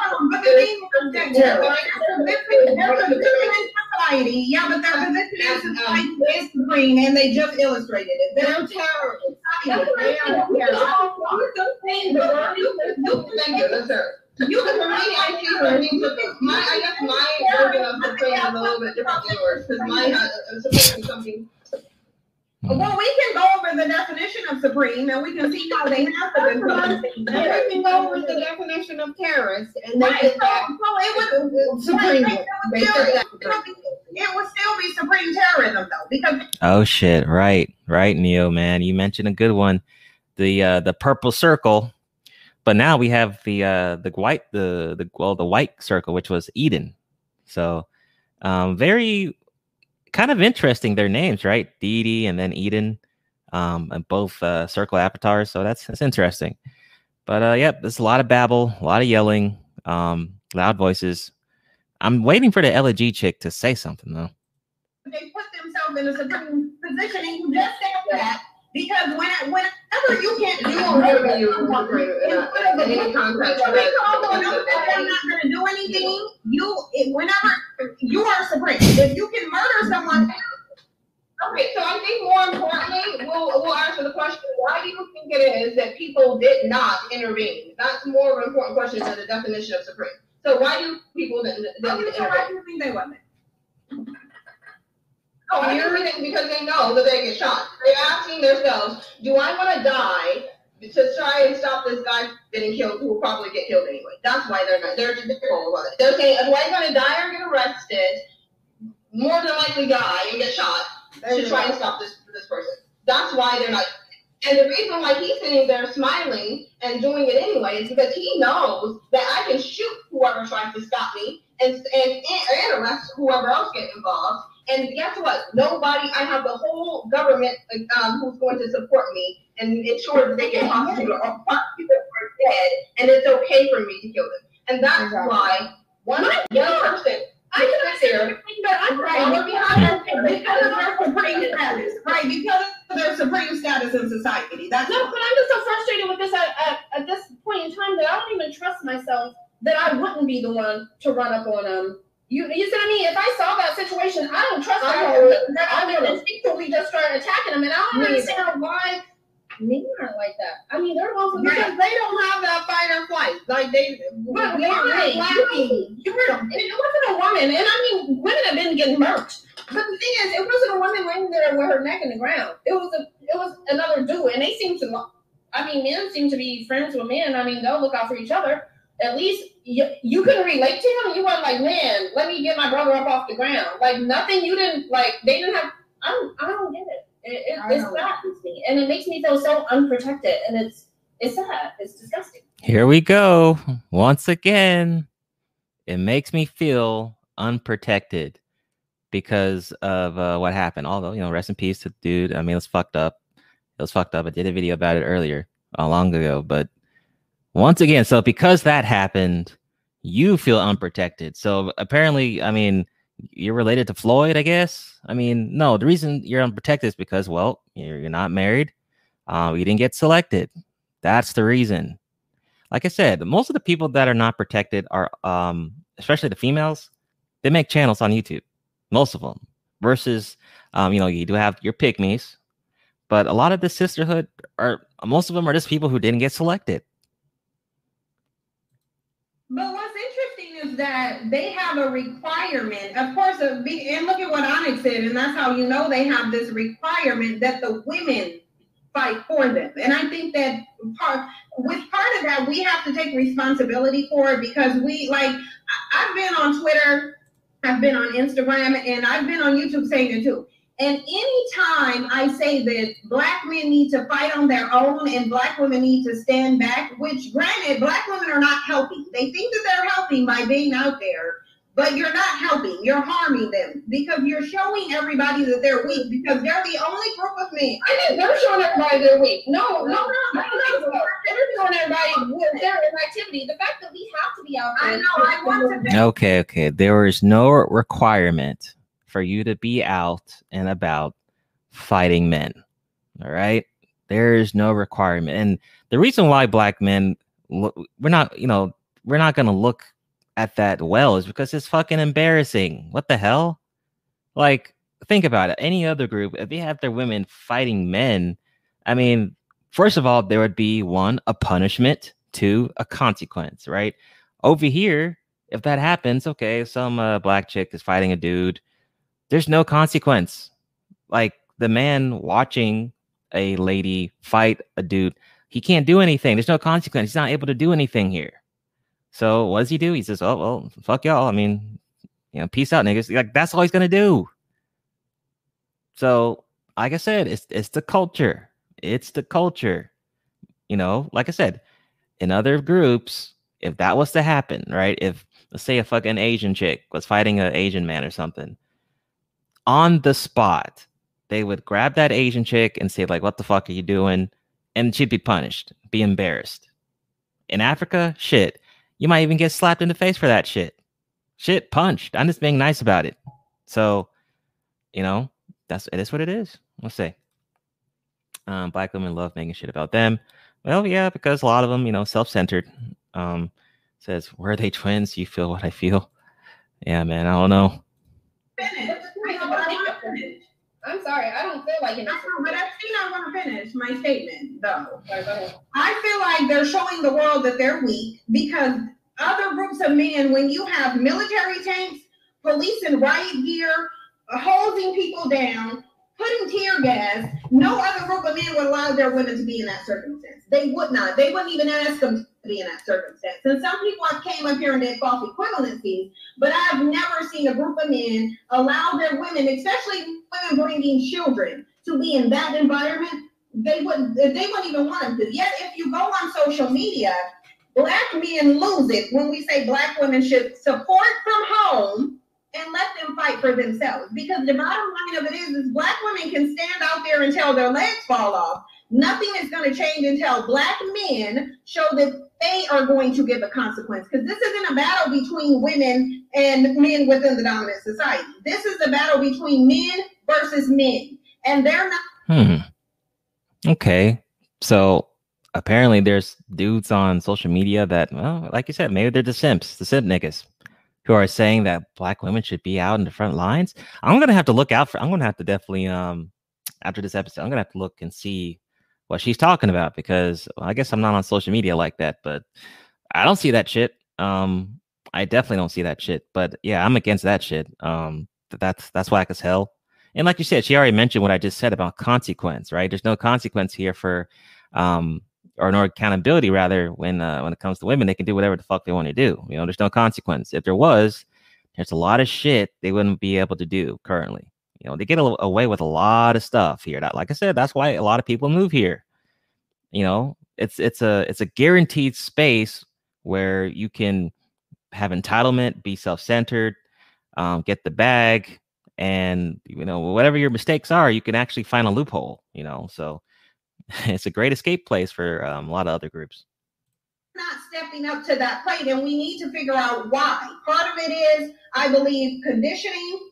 hold on. But the thing is, yeah. Society. Yeah, but their position is um, is green, and they just illustrated it. They're terrible. That's they are terrible. Thank you. That's her. You can for me, I see something. My, I guess my version of supreme is a little bit different than yours, because mine has something. Well, we can go over the definition of supreme, and we can see how they have to be. We can go over the definition of terrorist, and they right, so, that. So it was supreme. Right, they would still, it would still be supreme terrorism, though, because. Oh shit! Right, right, Neo man, you mentioned a good one, the uh, the purple circle, but now we have the uh, the white the the well the white circle, which was Eden. So, um, very. Kind of interesting their names, right? Deity and then Eden, um, and both uh, circle avatars. So that's that's interesting. But uh, yep, there's a lot of babble, a lot of yelling, um, loud voices. I'm waiting for the Ila G chick to say something though. They put themselves in a supreme position, and you just said that because when I, whenever you can't do anything, you in front of any context, you call on them that they're not going to do anything. You whenever. You are supreme. If you can murder someone. Okay, so I think more importantly, we'll, we'll answer the question, why do you think it is that people did not intervene? That's more of an important question than the definition of supreme. So why do people didn't, didn't intervene? Why do you think they wasn't? Oh, I think because they know that they get shot. They're asking themselves, do I want to die to try and stop this guy getting killed, who will probably get killed anyway? That's why they're not. They're just difficult about it. They're saying, "Am I going to die or get arrested? More than likely, die and get shot there to try right. and stop this this person." That's why they're not. And the reason why he's sitting there smiling and doing it anyway is because he knows that I can shoot whoever tries to stop me and and and arrest whoever else gets involved. And guess what? Nobody. I have the whole government um, who's going to support me and ensure that they can prosecute or prosecute them for dead, and it's okay for me to kill them. And that's exactly. why one young person, I sit there, I'm right behind them because of their supreme status, right? Because of their supreme status in society. That's no, but I'm just so frustrated with this at, at, at this point in time that I don't even trust myself that I wouldn't be the one to run up on them. Um, You, you see what I mean? If I saw that situation, I don't trust I her. I would. I would. we just started attacking them. And I don't understand why men are like that. I mean, they're also because right. they don't have that fight or flight. Like they, but they're why? Why? You're, it wasn't a woman, and I mean, women have been getting murked. But the thing is, it wasn't a woman laying there with her neck in the ground. It was a, it was another dude, and they seem to. I mean, men seem to be friends with men. I mean, they'll look out for each other. At least you, you couldn't relate to him. You weren't like, man, let me get my brother up off the ground. Like nothing. You didn't like. They didn't have. I don't. I don't get it. It, it, it's saddens me, and it makes me feel so unprotected, and it's it's sad. It's disgusting. Here we go once again. It makes me feel unprotected because of uh, what happened. Although, you know, rest in peace to the dude. I mean, it was fucked up. It was fucked up. I did a video about it earlier, uh, long ago. But once again, so because that happened, you feel unprotected. So apparently, I mean. You're related to Floyd, I guess. I mean, no, the reason you're unprotected is because, well, you're, you're not married. Uh, you didn't get selected. That's the reason. Like I said, most of the people that are not protected are, um, especially the females, they make channels on YouTube. Most of them. Versus, um, you know, you do have your pygmies. But a lot of the sisterhood, are most of them are just people who didn't get selected. But what's interesting is that they have a requirement, of course, of be, and look at what Onyx said, and that's how you know they have this requirement that the women fight for them. And I think that part, with part of that, we have to take responsibility for it because we, like, I've been on Twitter, I've been on Instagram, and I've been on YouTube saying it too. And anytime I say that black men need to fight on their own and black women need to stand back, which granted, black women are not helping. They think that they're helping by being out there, but you're not helping. You're harming them because you're showing everybody that they're weak because they're the only group of men. I think they're showing everybody they're weak. No, no, no, no, no. no. They're showing everybody with their inactivity. The fact that we have to be out there. I know. I want to. Okay, okay. There is no requirement for you to be out and about fighting men. All right. There is no requirement. And the reason why black men, we're not, you know, we're not going to look at that well is because it's fucking embarrassing. What the hell? Like, think about it. Any other group, if they have their women fighting men, I mean, first of all, there would be one, a punishment, two, a consequence, right? Over here, if that happens, okay, some uh, black chick is fighting a dude. There's no consequence. Like the man watching a lady fight a dude, he can't do anything. There's no consequence. He's not able to do anything here. So what does he do? He says, oh, well, fuck y'all. I mean, you know, peace out, niggas. Like that's all he's going to do. So like I said, it's, it's the culture. It's the culture. You know, like I said, in other groups, if that was to happen, right? If let's say a fucking Asian chick was fighting an Asian man or something, on the spot, they would grab that Asian chick and say, like, what the fuck are you doing? And she'd be punished, be embarrassed. In Africa, shit, you might even get slapped in the face for that shit. Shit, punched. I'm just being nice about it. So, you know, that's it is what it is. Let's say. Um, black women love making shit about them. Well, yeah, because a lot of them, you know, self-centered. Um, says, were they twins? You feel what I feel. Yeah, man, I don't know. I'm sorry, I don't feel like it. But I think I'm gonna finish my statement though. I feel like they're showing the world that they're weak because other groups of men, when you have military tanks, police in riot gear, holding people down, putting tear gas, no other group of men would allow their women to be in that circumstance. They would not. They wouldn't even ask them to be in that circumstance. And some people came up here and did false equivalencies, but I've never seen a group of men allow their women, especially women bringing children, to be in that environment. They wouldn't. They wouldn't even want them to. Yet, if you go on social media, black men lose it when we say black women should support from home and let them fight for themselves. Because the bottom line of it is, is black women can stand out there until their legs fall off. Nothing is going to change until black men show that they are going to give a consequence. Because this isn't a battle between women and men within the dominant society. This is a battle between men versus men. And they're not... Hmm. Okay. So, apparently there's dudes on social media that, well, like you said, maybe they're the simps, the simp niggas, who are saying that black women should be out in the front lines. I'm going to have to look out for... I'm going to have to definitely... um. after this episode, I'm gonna have to look and see what she's talking about, because well, I guess I'm not on social media like that, but I don't see that shit. Um, I definitely don't see that shit. But yeah, I'm against that shit. Um, that's that's whack as hell. And like you said, she already mentioned what I just said about consequence, right? There's no consequence here for, um, or no accountability rather, when uh, when it comes to women. They can do whatever the fuck they want to do. You know, there's no consequence. If there was, there's a lot of shit they wouldn't be able to do currently. You know, they get a, away with a lot of stuff here. That, like I said, that's why a lot of people move here. You know, it's it's a it's a guaranteed space where you can have entitlement, be self-centered, um, get the bag, and you know, whatever your mistakes are, you can actually find a loophole. You know, so it's a great escape place for um, a lot of other groups. Not stepping up to that plate, and we need to figure out why. Part of it is, I believe, conditioning.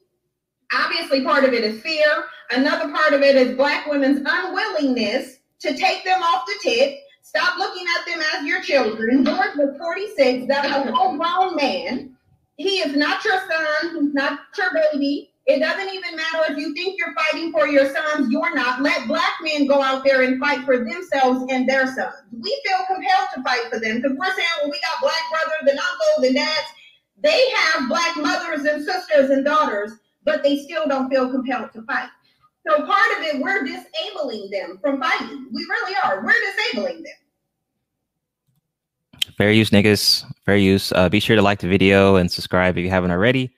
Obviously, part of it is fear. Another part of it is Black women's unwillingness to take them off the tit. Stop looking at them as your children. George was forty-six. That's a full-grown man. He is not your son. He's not your baby. It doesn't even matter if you think you're fighting for your sons. You're not. Let Black men go out there and fight for themselves and their sons. We feel compelled to fight for them because we're saying, well, we got Black brothers and uncles and dads. They have Black mothers and sisters and daughters, but they still don't feel compelled to fight. So part of it, we're disabling them from fighting. We really are. We're disabling them. Fair use, niggas. Fair use. Uh, be sure to like the video and subscribe if you haven't already.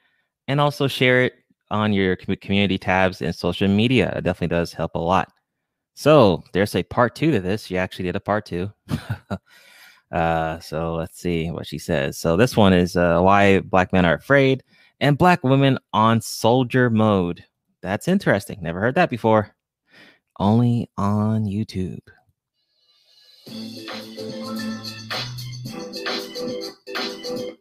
And also share it on your community tabs and social media. It definitely does help a lot. So there's a part two to this. She actually did a part two. uh, so let's see what she says. So this one is uh, why Black men are afraid and Black women on soldier mode. That's interesting. Never heard that before. Only on YouTube.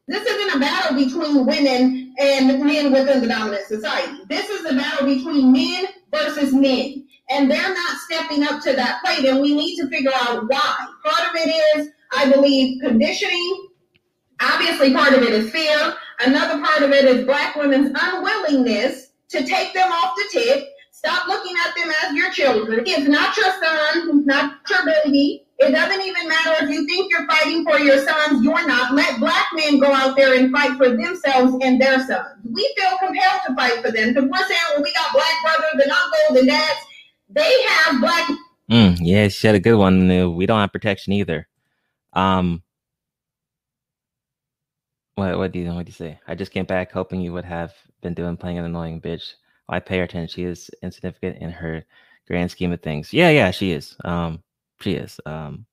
This isn't a battle between women and men within the dominant society. This is a battle between men versus men. And they're not stepping up to that plate. And we need to figure out why. Part of it is, I believe, conditioning. Obviously, part of it is fear. Another part of it is Black women's unwillingness to take them off the tip. Stop looking at them as your children. It's not your son, it's not your baby. It doesn't even matter if you think you're fighting for your sons, you're not. Let Black men go out there and fight for themselves and their sons. We feel compelled to fight for them because we're saying, well, we got Black brothers and uncles and dads. They have Black. Mm, yeah, she had a good one. We don't have protection either. Um, What what do you what do you say? I just came back hoping you would have been doing playing an annoying bitch. I pay her attention. She is insignificant in her grand scheme of things. Yeah, yeah, she is. Um, she is. Um,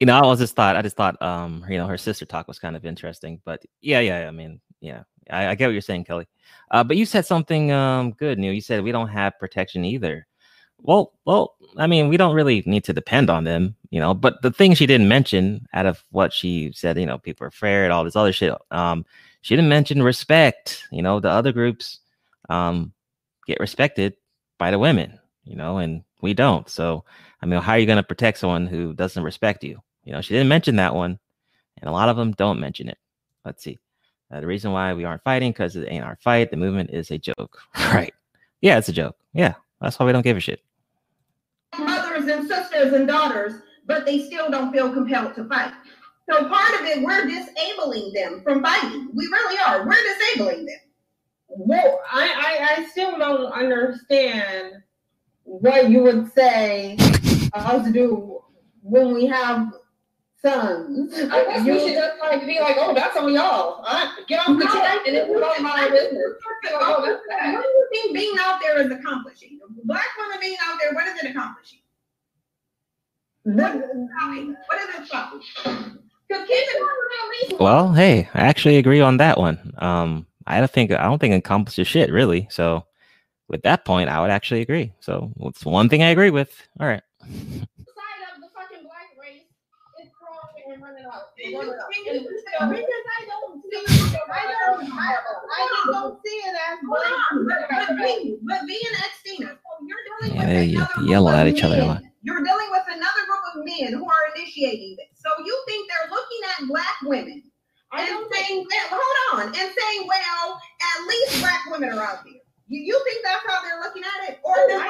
you know, I was just thought I just thought um, you know, her sister talk was kind of interesting. But yeah, yeah, I mean, yeah, I, I get what you're saying, Kelly. Uh, but you said something um good, Neil. You said we don't have protection either. Well, well, I mean, we don't really need to depend on them, you know, but the thing she didn't mention out of what she said, you know, people are fair and all this other shit. Um, she didn't mention respect, you know, the other groups um, get respected by the women, you know, and we don't. So, I mean, how are you going to protect someone who doesn't respect you? You know, she didn't mention that one. And a lot of them don't mention it. Let's see. Uh, the reason why we aren't fighting because it ain't our fight. The movement is a joke. Right. Yeah, it's a joke. Yeah. That's why we don't give a shit. Mothers and sisters and daughters, but they still don't feel compelled to fight. So part of it, we're disabling them from fighting. We really are. We're disabling them. Well, I, I, I still don't understand what you would say us do when we have sons. I guess you, we should just like be like, oh, that's on y'all. I, get off the no, table and it's not my business. Oh, that's bad. What do you think being out there is accomplishing? Black women being out there, what is it accomplishing? What is it accomplishing? Well, hey, I actually agree on that one. Um, I don't think I don't think it accomplishes shit really. So, with that point, I would actually agree. So, it's one thing I agree with. All right. Yeah, they yell at each other a lot. You're dealing with another group of men who are initiating this. So you think they're looking at Black women and saying, hold on, and saying, well, at least Black women are out there. You, you think that's how they're looking at it? Or they're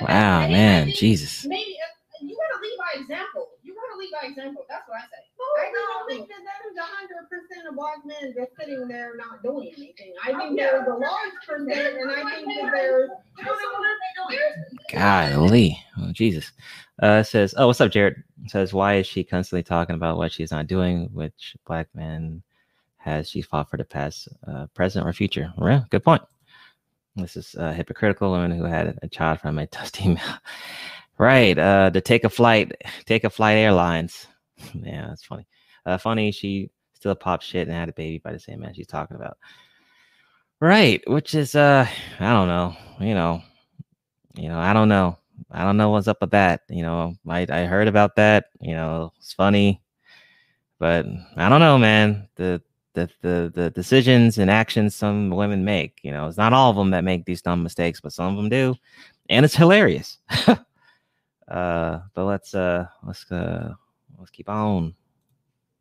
Wow, man, maybe, Jesus. Maybe uh, you gotta lead by example. You gotta lead by example. That's what I say. I don't think that there's a hundred percent of black men that's sitting there not doing anything. I think there's a large percent, and I think that there's. Golly, oh Jesus! Uh, it says, "Oh, what's up, Jared?" It says, "Why is she constantly talking about what she's not doing? Which black man has she fought for the past, uh, present, or future?" Well, good point. This is a hypocritical woman who had a child from a dusty email. Right. Uh, to take a flight, take a flight airlines. Yeah, that's funny. Uh, funny, she still popped shit and had a baby by the same man she's talking about. Right. Which is, uh, I don't know. You know, you know, I don't know. I don't know what's up with that. You know, I, I heard about that. You know, it's funny. But I don't know, man. The, The, the the decisions and actions some women make, you know, it's not all of them that make these dumb mistakes, but some of them do, and it's hilarious. uh, but let's uh let's uh let's keep on.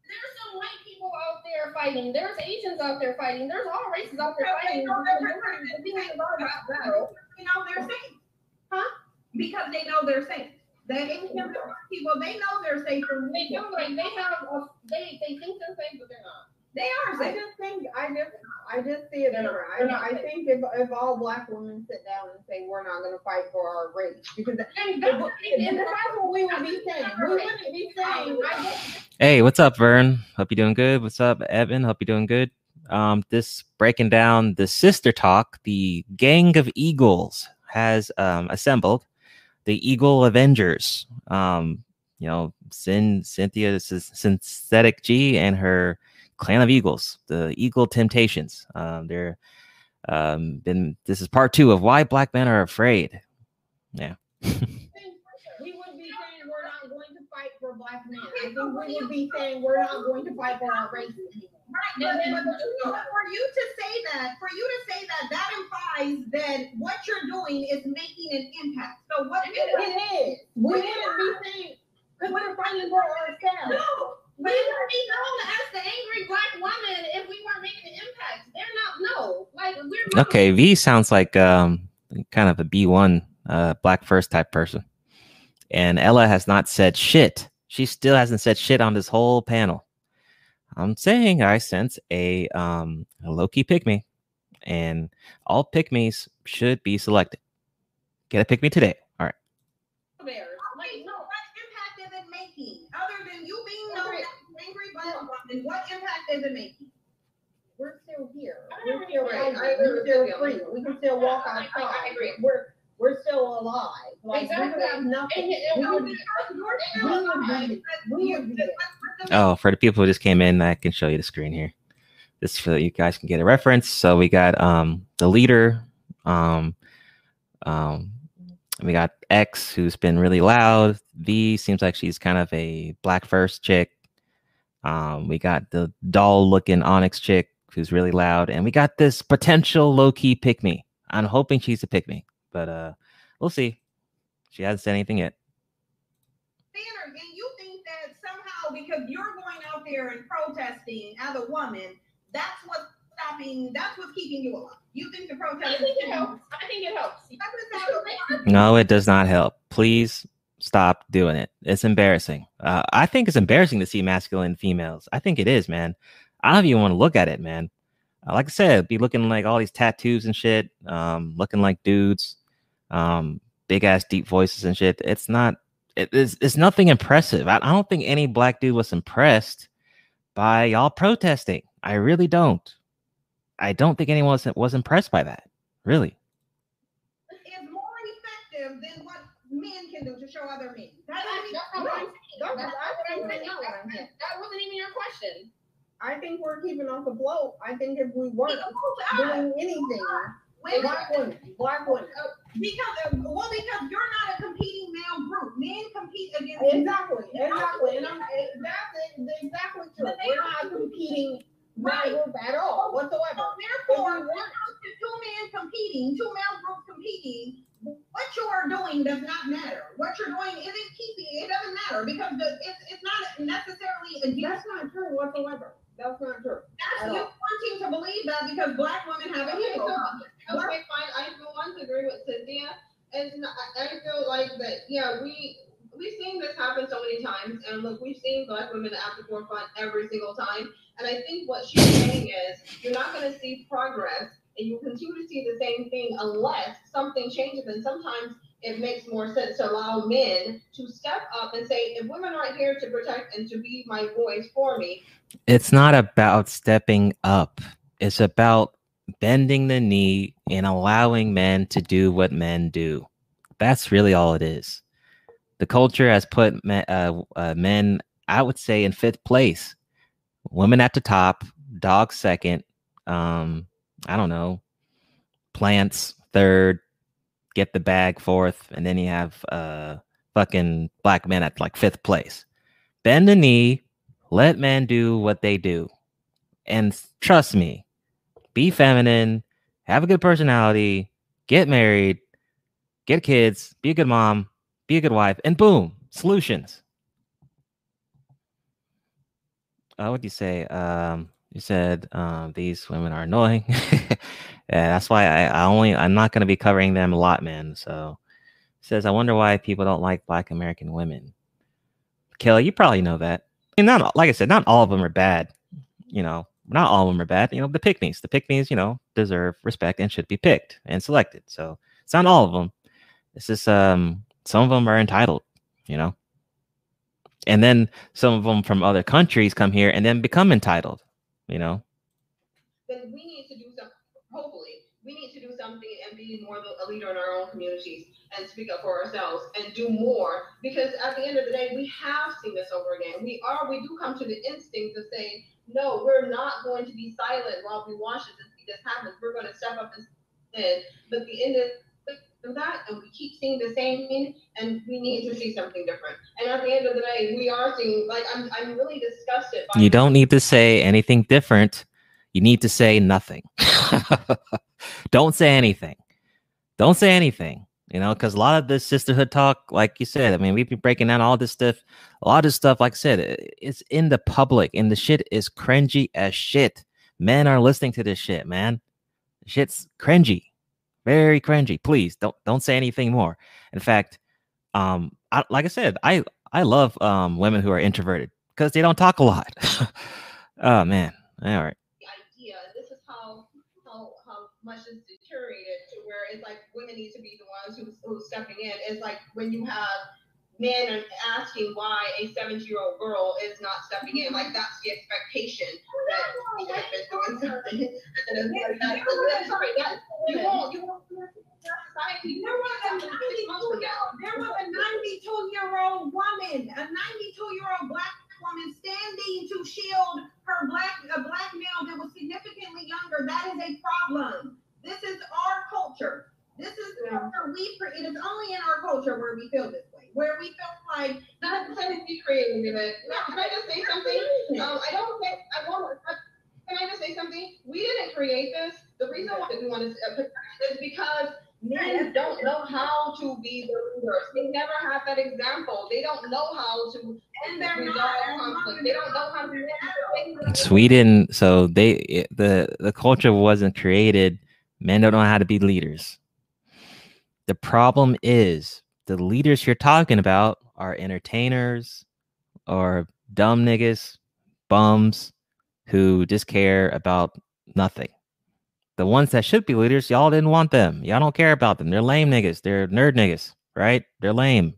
There's some white people out there fighting. There's Asians out there fighting. There's all races out there fighting. Know they're safe, huh? Because they know they're safe. They know people. They know they're safe. They feel like they have. A, they they think they're safe, but they're not. They are safe. I just think I just I just see it everywhere. I, I think if if all black women sit down and say we're not going to fight for our race, because that's, if, if that's what we would be saying. We wouldn't be saying. Hey, what's up, Vern? Hope you're doing good. What's up, Evan? Hope you're doing good. Um, this breaking down the Sister Talk. The Gang of Eagles has um assembled, the Eagle Avengers. Um, you know, Sin Cynthia, this is Synthetic G, and her Clan of Eagles, the Eagle Temptations. Um, they're um, been. This is part two of why black men are afraid. Yeah. We would be saying we're not going to fight for black men. I think we would be saying we're not going to fight for our race anymore. Right. But, but, but you know, for you to say that, for you to say that, that implies that what you're doing is making an impact. So what it is? We wouldn't be saying because we're fighting for ourselves. No. We would be known as the angry black woman if we weren't making an impact. They're not, no. Like, we're okay, V sounds like um kind of a B one, uh, black first type person. And Ella has not said shit. She still hasn't said shit on this whole panel. I'm saying I sense a, um, a low-key pick-me. And all pick-me's should be selected. Get a pick-me today. All right. And what impact is it making? We're still here. We're still right. I, we're still free. We can still walk outside. I agree. We're we're still alive. Like, exactly. We have nothing. And, and we we would be. Oh, for the people who just came in, I can show you the screen here. This is so you guys can get a reference. So we got um the leader, um, um, we got X, who's been really loud. V seems like she's kind of a black first chick. Um, we got the doll looking Onyx chick who's really loud, and we got this potential low key pick me. I'm hoping she's a pick me, but uh, we'll see. She hasn't said anything yet. And you think that somehow because you're going out there and protesting as a woman, that's what's stopping, that's what's keeping you alive. You think the protest? I think it helps. I think it helps. No, it does not help. Please. Stop doing it. It's embarrassing. Uh, I think it's embarrassing to see masculine females. I think it is, man. I don't even want to look at it, man. Uh, like I said, be looking like all these tattoos and shit, um, looking like dudes, um, big ass deep voices and shit. It's not, it, it's, it's nothing impressive. I, I don't think any black dude was impressed by y'all protesting. I really don't. I don't think anyone was, was impressed by that, really. It's more effective than what men can do to show other men. That wasn't even your question. I think we're keeping off the bloat. I think if we weren't doing anything, black women, black women. Because, well, because you're not a competing male group. Men compete against exactly, exactly, and I'm that's exactly true. We're not competing. Right. At all, whatsoever. So therefore, two men competing, two male groups competing, what you are doing does not matter. What you're doing isn't keeping, it doesn't matter because the, it's, it's not necessarily against. That's not true whatsoever. That's not true. That's you wanting to believe that that because black women have a hero. Okay, okay, fine. I for once agree with Cynthia. It's not, I feel like that, yeah, we, we've seen this happen so many times. And look, we've seen black women at the forefront every single time. And I think what she's saying is you're not going to see progress and you continue to see the same thing unless something changes. And sometimes it makes more sense to allow men to step up and say, if women aren't here to protect and to be my voice for me. It's not about stepping up. It's about bending the knee and allowing men to do what men do. That's really all it is. The culture has put men, uh, uh, men, I would say, in fifth place. Women at the top, dogs second, um, I don't know, plants third, get the bag fourth, and then you have uh, fucking black men at like fifth place. Bend the knee, let men do what they do. And trust me, be feminine, have a good personality, get married, get kids, be a good mom, be a good wife, and boom, solutions. Uh, what do you say? Um, you said um, these women are annoying. Yeah, that's why I, I only I'm not going to be covering them a lot, man. So it says, I wonder why people don't like black American women. Kelly, you probably know that. And not like I said, not all of them are bad. You know, not all of them are bad. You know, the pickneys, the pickneys, you know, deserve respect and should be picked and selected. So it's not all of them. It's just um, some of them are entitled, you know. And then some of them from other countries come here and then become entitled, you know. Then we need to do something, hopefully, we need to do something and be more of a leader in our own communities and speak up for ourselves and do more. Because at the end of the day, we have seen this over again. We are, we do come to the instinct of saying, no, we're not going to be silent while we watch this, this happens. We're going to step up and then, but the end is, from that, and we keep seeing the same thing, and we need to see something different. And at the end of the day, we are seeing, like, I'm I'm really disgusted by you. Don't need to say anything different. You need to say nothing. Don't say anything. Don't say anything, you know, because a lot of this sisterhood talk, like you said, I mean, we've been breaking down all this stuff. A lot of stuff, like I said, it's in the public, and the shit is cringy as shit. Men are listening to this shit, man. Shit's cringy. Very cringy. Please don't don't say anything more. In fact, um, I, like I said, I I love um women who are introverted because they don't talk a lot. Oh man, all right. The idea. This is how how how much is deteriorated to where it's like women need to be the ones who who's stepping in. It's like when you have men are asking why a seventy-year-old girl is not stepping in. Like, that's the expectation that she has been doing something. And like, that's that's right. That's you won't. You won't. Society. There was a ninety-two-year-old woman, a ninety-two-year-old black woman standing to shield her black a black male that was significantly younger. That is a problem. This is our culture. This is where we. It is only in our culture where we feel this way, where we feel like not trying to be creative in it. Now, can I just say something? Um, I don't think I won't. Can I just say something? We didn't create this. The reason why we want to is because men don't know how to be the leaders. They never have that example. They don't know how to end their conflict. They don't know how to. In Sweden, so they it, the the culture wasn't created. Men don't know how to be leaders. The problem is the leaders you're talking about are entertainers or dumb niggas, bums who just care about nothing. The ones that should be leaders, y'all didn't want them. Y'all don't care about them. They're lame niggas. They're nerd niggas, right? They're lame.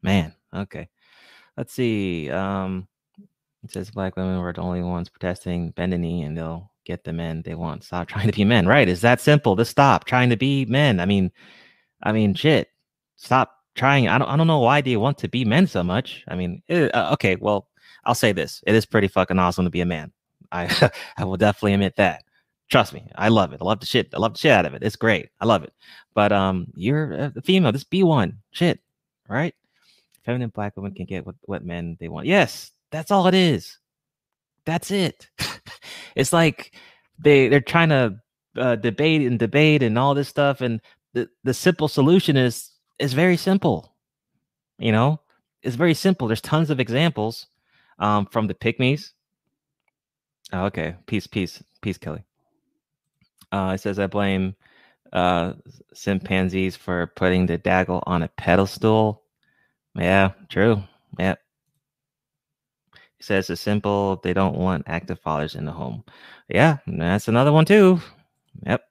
Man, okay. Let's see. Um, it says black women were the only ones protesting, bend the knee, and they'll get the men they want. Stop trying to be men, right? It's that simple. Just stop trying to be men. I mean, I mean, shit. Stop trying. I don't. I don't know why they want to be men so much. I mean, it, uh, okay. Well, I'll say this: it is pretty fucking awesome to be a man. I I will definitely admit that. Trust me, I love it. I love the shit. I love the shit out of it. It's great. I love it. But um, you're a female. Just be one. Shit, right? Feminine black women can get what, what men they want. Yes, that's all it is. That's it. It's like they, they're trying to uh, debate and debate and all this stuff. And the, the simple solution is, is very simple. You know, it's very simple. There's tons of examples um, from the pygmies Oh, okay. Peace, peace, peace, Kelly. Uh, it says, I blame uh, chimpanzees for putting the daggle on a pedestal. Yeah, true. Yeah. It says it's simple. They don't want active fathers in the home. Yeah, that's another one too. Yep.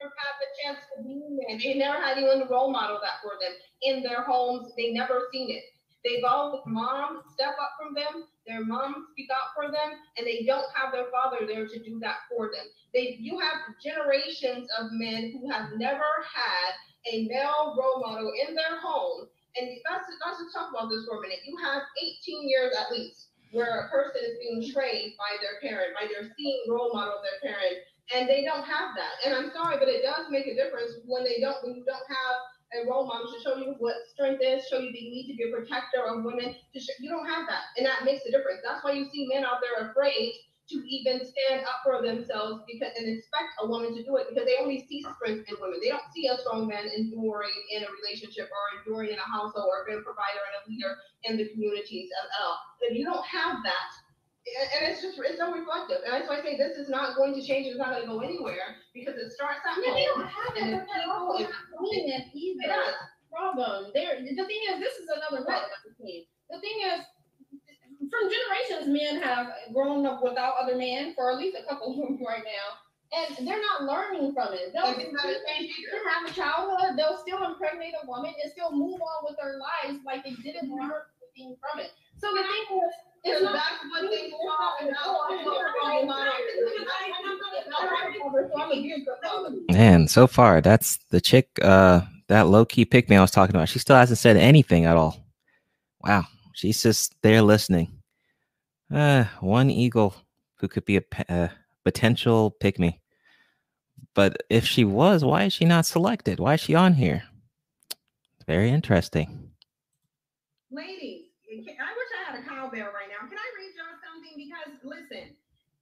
Have the chance to be there. They never had anyone to role model that for them in their homes. They never seen it. They've all mom step up from them, their mom speak out for them, and they don't have their father there to do that for them. They, you have generations of men who have never had a male role model in their home. And let's, let's just talk about this for a minute. You have eighteen years at least where a person is being trained by their parent, by their seeing role model of their parent, and they don't have that. And I'm sorry, but it does make a difference when they don't, when you don't have a role model to show you what strength is, show you that you need to be a protector of women. To show, you don't have that, and that makes a difference. That's why you see men out there afraid to even stand up for themselves because and expect a woman to do it because they only see strength in women. They don't see a strong man enduring in a relationship or enduring in a household or being a provider and a leader in the communities at all. If you don't have that, and it's just, it's so reflective. And that's why I say this is not going to change. It's not going to go anywhere because it starts out. Yeah, they don't have that. They're not doing it either. Yeah. Problem. There. The thing is, this is another problem. The thing is, from generations, men have grown up without other men for at least a couple of them right now. And they're not learning from it. They'll still have a childhood. They'll still impregnate a woman and still move on with their lives like they didn't learn anything from it. So the thing is, it's not one thing to talk about. Man, so far, that's the chick, uh, that low-key pick me I was talking about. She still hasn't said anything at all. Wow. She's just there listening. Uh, one eagle who could be a, a potential pick me. But if she was, why is she not selected? Why is she on here? It's very interesting. Ladies, I wish I had a cowbell right now. Can I read y'all something? Because listen,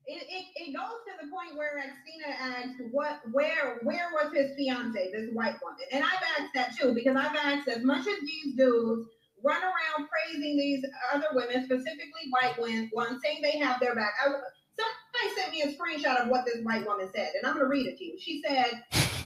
it, it, it goes to the point where Xena asked, "What? Where? Where was his fiance? This white woman?" And I've asked that too because I've asked as much as these dudes run around praising these other women, specifically white women, saying they have their back. I, somebody sent me a screenshot of what this white woman said, and I'm going to read it to you. She said,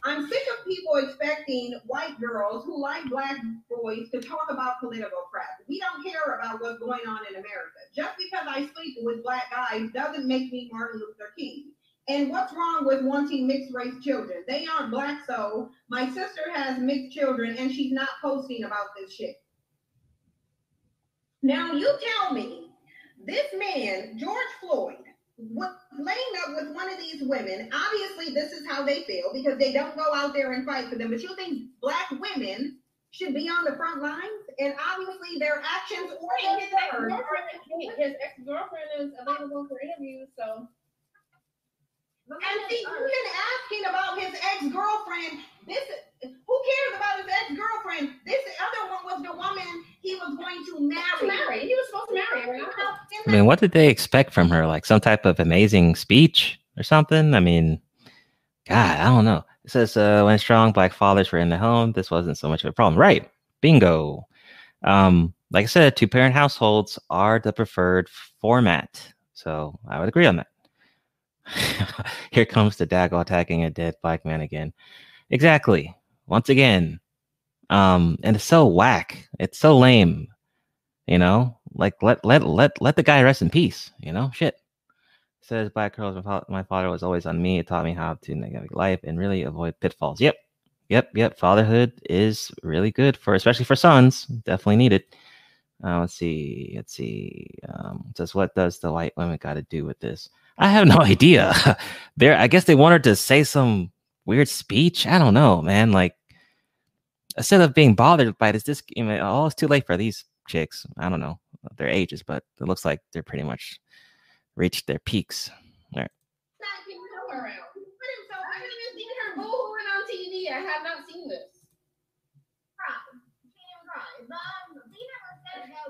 "I'm sick of people expecting white girls who like black boys to talk about political crap. We don't care about what's going on in America. Just because I sleep with black guys doesn't make me Martin Luther King. And what's wrong with wanting mixed-race children? They aren't black, so my sister has mixed children, and she's not posting about this shit." Now you tell me, this man, George Floyd, was laying up with one of these women. Obviously, this is how they feel because they don't go out there and fight for them. But you think black women should be on the front lines? And obviously, their actions or his ex-girlfriend is available for interviews, so. And see, you've been asking about his ex-girlfriend. This who cares about his ex-girlfriend? This other one was the woman he was going to marry. marry. He was supposed to marry her. I mean, what did they expect from her? Like some type of amazing speech or something? I mean, God, I don't know. It says, uh, when strong black fathers were in the home, this wasn't so much of a problem. Right. Bingo. Um, like I said, two-parent households are the preferred format. So I would agree on that. Here comes the dagger attacking a dead black man again. Exactly. Once again. Um, and it's so whack. It's so lame. You know? Like let let let let the guy rest in peace, you know? Shit. It says black girls, my father was always on me. It taught me how to navigate life and really avoid pitfalls. Yep. Yep, yep. Fatherhood is really good for especially for sons. Definitely needed. Uh, let's see. Let's see. Um, it says what does the white women got to do with this? I have no idea. There, I guess they wanted to say some weird speech. I don't know, man. Like, instead of being bothered by this, this you know, oh, it's too late for these chicks. I don't know their ages, but it looks like they're pretty much reached their peaks. All right. I have not seen this.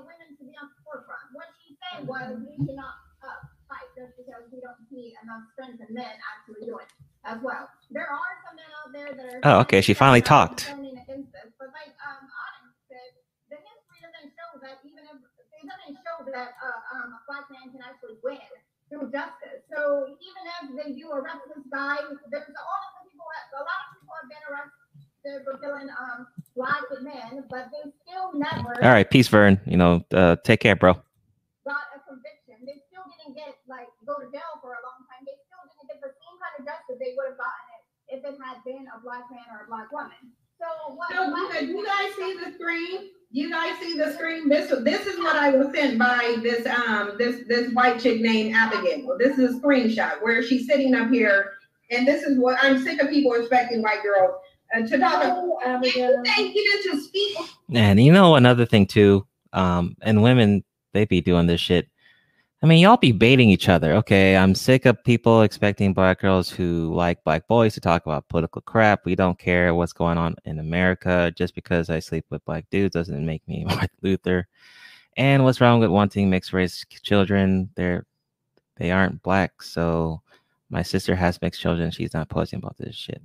Women to be on the forefront. What she said was we cannot uh, fight just because we don't see enough strength in men actually doing as well. There are some men out there that are. Oh, okay. She finally talked. This, but like um, Onyx said, the history doesn't show that even if it doesn't show that uh, um, a black man can actually win. The through justice. So even if they do arrest this guy, there's all of the people, a lot of people have been arrested for killing um, black men, but they still never. All right, peace, Vern. You know, uh, take care, bro. Got a conviction. They still didn't get, like, go to jail for a long time. They still didn't get the same kind of justice they would have gotten it if it had been a black man or a black woman. So, what, so you, you guys see the screen? You guys see the screen? This this is what I was sent by this um this this white chick named Abigail. This is a screenshot where she's sitting up here, and this is what I'm sick of people respecting white girls. Uh, Tadaka, Abigail, thank you to speak. And you know another thing too, um, and women, they be doing this shit. I mean, y'all be baiting each other. Okay, I'm sick of people expecting black girls who like black boys to talk about political crap. We don't care what's going on in America. Just because I sleep with black dudes doesn't make me Martin Luther. And what's wrong with wanting mixed race children? They're, they aren't black. So my sister has mixed children. She's not posting about this shit.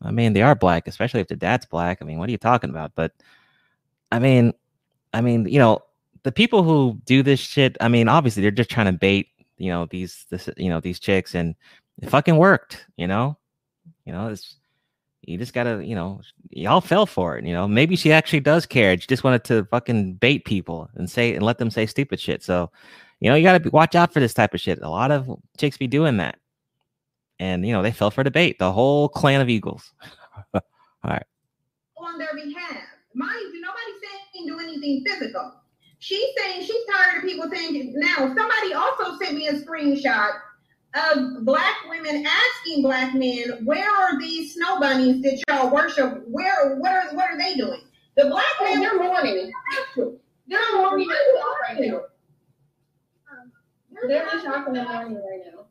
I mean, they are black, especially if the dad's black. I mean, what are you talking about? But I mean, I mean, you know, the people who do this shit, I mean, obviously they're just trying to bait, you know, these, this, you know, these chicks, and it fucking worked, you know, you know, it's, you just gotta, you know, y'all fell for it, you know, maybe she actually does care. She just wanted to fucking bait people and say, and let them say stupid shit. So, you know, you gotta be, watch out for this type of shit. A lot of chicks be doing that. And, you know, they fell for the bait, the whole clan of eagles. All right. On their behalf, mind you, nobody said they didn't do anything physical. She's saying she's tired of people saying, now somebody also sent me a screenshot of black women asking black men, where are these snow bunnies that y'all worship? Where, what are, what are they doing? The black oh, men, they're mourning. They're mourning right now. Um, they're in shock in the morning right now.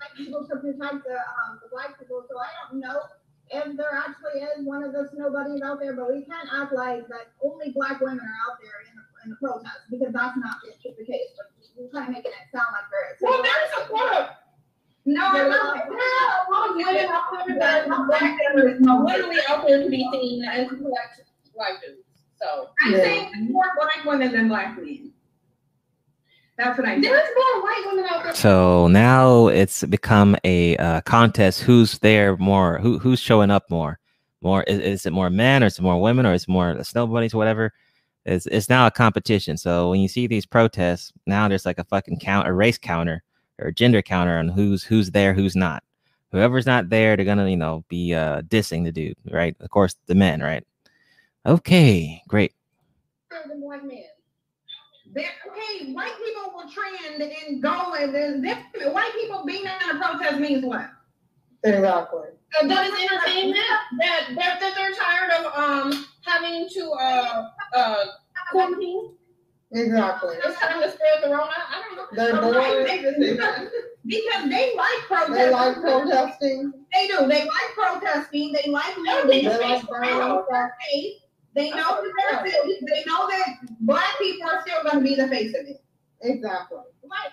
Black people should protect the, um, the black people, so I don't know if there actually is one of the snow bunnies out there, but we can't act like that only black women are out there in the in the protest, because that's not just the case. We're trying to make it sound like there is. Well, there's a quote. No, there are a lot of women out there that are black women literally out there to be seen as black dudes. So I'm yeah. saying there's more black women than black men. That's what I mean. There's more white women out there. So now it's become a uh, contest. Who's there more? Who who's showing up more? More is, is it more men, or is it more women, or is it more snow bunnies, or whatever? It's, it's now a competition. So when you see these protests, now there's like a fucking count, a race counter or a gender counter on who's who's there, who's not. Whoever's not there, they're going to, you know, be uh, dissing the dude, right? Of course, the men, right? Okay, great. Black men. Okay, white people will trend and go, and then white people being on a protest means what? They're awkward. Uh, that is entertainment. That, that, that they're tired of um having to uh uh quarantine. Exactly. It's time to spread the Rona. I don't know. They're bored. Because they like protesting. They like protesting. They do. They like protesting. They like losing space around their face. They know that they're still, they know that black people are still going to be the face of it. Exactly. Right.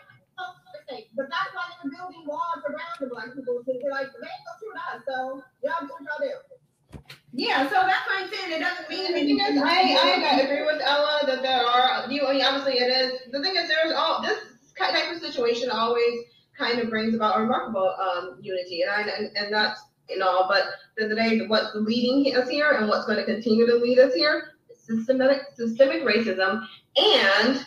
But that's why they're building walls around the black people. So they're like, they ain't gonna shoot us, so y'all do what y'all do. Yeah, so that's what I'm saying. It doesn't mean anything. The thing is, I, I agree with Ella that there are, you, I mean, obviously it is. The thing is, there's all, this type of situation always kind of brings about remarkable um, unity. And, I, and, and that's, you know, but at the end of the day, what's leading us here and what's going to continue to lead us here is systemic, systemic racism and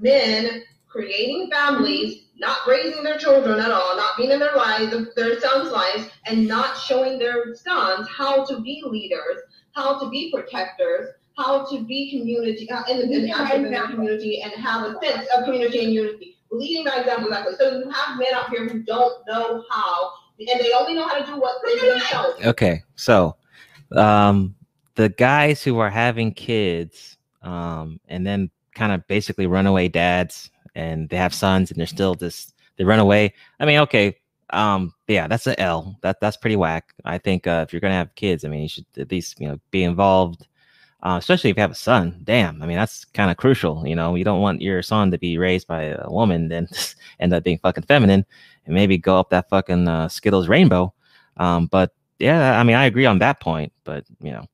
men creating families, not raising their children at all, not being in their lives, their sons' lives, and not showing their sons how to be leaders, how to be protectors, how to be community, uh, in, in, in their community, and have a sense of community and unity. Leading by example, exactly. So you have men out here who don't know how, and they only know how to do what they know. Okay, so um, the guys who are having kids um, and then kind of basically runaway dads, and they have sons, and they're still just, they run away. I mean, okay, um, yeah, that's an L. That that's pretty whack. I think uh, if you're gonna have kids, I mean, you should at least, you know, be involved, uh, especially if you have a son. Damn, I mean, that's kind of crucial. You know, you don't want your son to be raised by a woman, then end up being fucking feminine, and maybe go up that fucking uh, Skittles rainbow. Um, but yeah, I mean, I agree on that point. But you know.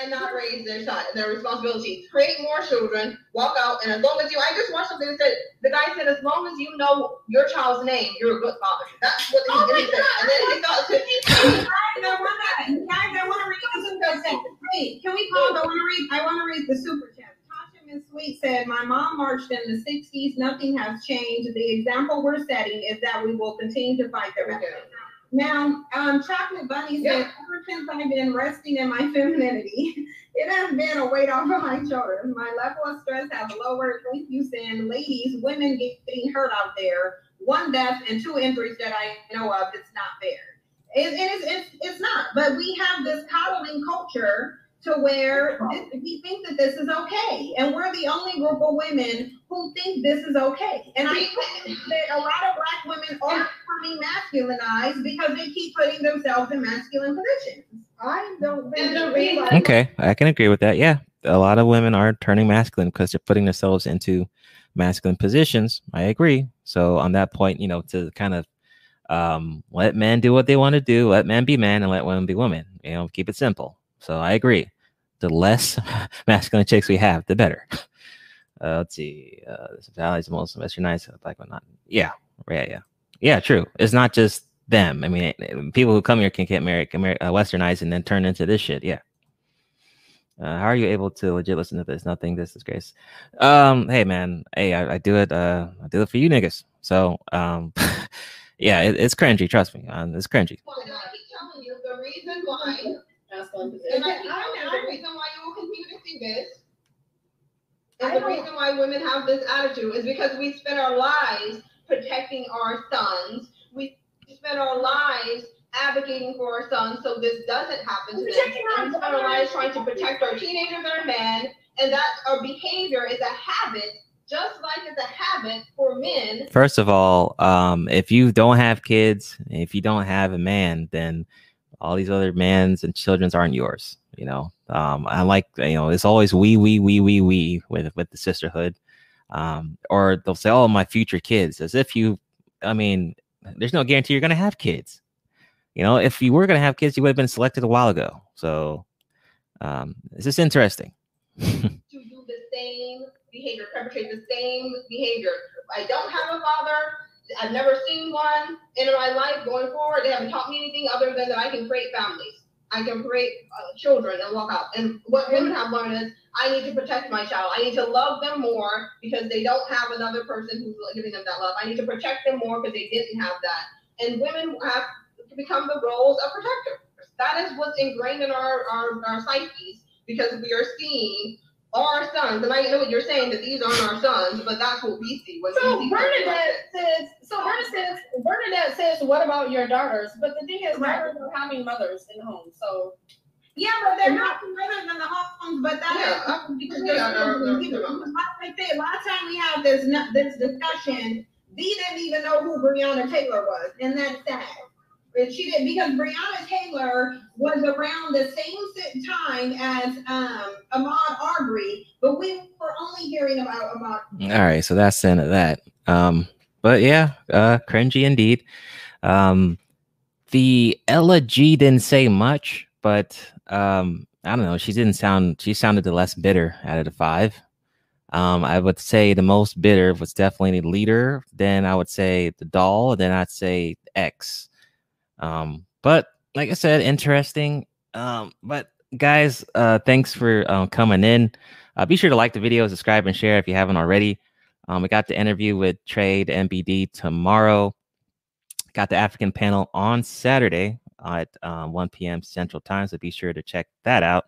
and not raise their child, their responsibility. Create more children, walk out, and as long as you, I just watched something that said, the guy said, as long as you know your child's name, you're a good father. That's what oh he said. And then he thought, I don't want to, I want to read the super chat. Can we call, I want to read, I want to read the super chat. Tasha Miss Sweet said, my mom marched in the sixties, nothing has changed. The example we're setting is that we will continue to fight the rest of it. Now, um, Chocolate Bunny said, yeah. ever since I've been resting in my femininity, it has been a weight off of my shoulders. My level of stress has lowered. Thank you, Sam. Ladies, women getting hurt out there. One death and two injuries that I know of. It's not fair. It, it is, it's, it's not. But we have this coddling culture to where this, we think that this is okay. And we're the only group of women who think this is okay. And I think that a lot of Black women are becoming masculinized because they keep putting themselves in masculine positions. I don't really realize. Okay, I can agree with that. Yeah, a lot of women are turning masculine because they're putting themselves into masculine positions. I agree. So on that point, you know, to kind of um, let men do what they want to do, let men be men and let women be women. You know, keep it simple. So I agree. The less masculine chicks we have, the better. Uh, let's see. Uh, this valley is the most nice Black one. Not. Yeah. Yeah. Yeah. Yeah. True. It's not just them. I mean, it, it, people who come here can get married, can marry, uh, westernized and then turn into this shit. Yeah. Uh, how are you able to legit listen to this? Nothing. This is grace. Um. Hey, man. Hey, I, I do it. Uh, I do it for you niggas. So, um, yeah, it, it's cringy. Trust me. Um, it's cringy. Well, I keep telling you the reason why. And I, I, I, the reason why you will continue to see this, and the reason why women have this attitude is because we spend our lives protecting our sons. We spend our lives advocating for our sons so this doesn't happen to them. And we spend our lives trying to protect our teenagers and our men, and that our behavior is a habit, just like it's a habit for men. First of all, um, if you don't have kids, if you don't have a man, then all these other men's and children's aren't yours, you know. Um, I like, you know, it's always we, we, we, we, we with with the sisterhood, um, or they'll say, "Oh, my future kids," as if you, I mean, there's no guarantee you're gonna have kids. You know, if you were gonna have kids, you would have been selected a while ago. So, um, this is interesting. To do the same behavior, perpetrate the same behavior. I don't have a father. I've never seen one in my life going forward. They haven't taught me anything other than that I can create families. I can create uh, children and walk out. And what women have learned is I need to protect my child. I need to love them more because they don't have another person who's giving them that love. I need to protect them more because they didn't have that. And women have become the roles of protectors. That is what's ingrained in our, our, our psyches because we are seeing our sons, and I know what you're saying that these aren't our sons, but that's what we see. What so we see Bernadette says. So Bernadette says. Bernadette says, "What about your daughters?" But the thing is, right. Daughters are having mothers in the home. So yeah, but they're not mothers in the home. But that yeah, is because they are. Like I said, last time we had this this discussion, they didn't even know who Breonna Taylor was, and that's sad. And she did because Breonna Taylor was around the same time as um, Ahmaud Arbery, but we were only hearing about Ahmaud. All right, so that's the end of that. Um, but yeah, uh, cringy indeed. Um, the Ila G didn't say much, but um, I don't know. She didn't sound. She sounded the less bitter out of the five. Um, I would say the most bitter was definitely the leader. Then I would say the doll. Then I'd say X. Um, but like I said, interesting. Um, but guys, uh, thanks for um, coming in. Uh, be sure to like the video, subscribe, and share if you haven't already. Um, we got the interview with Trey M B D tomorrow. Got the African panel on Saturday at um, one p.m. Central Time, so be sure to check that out.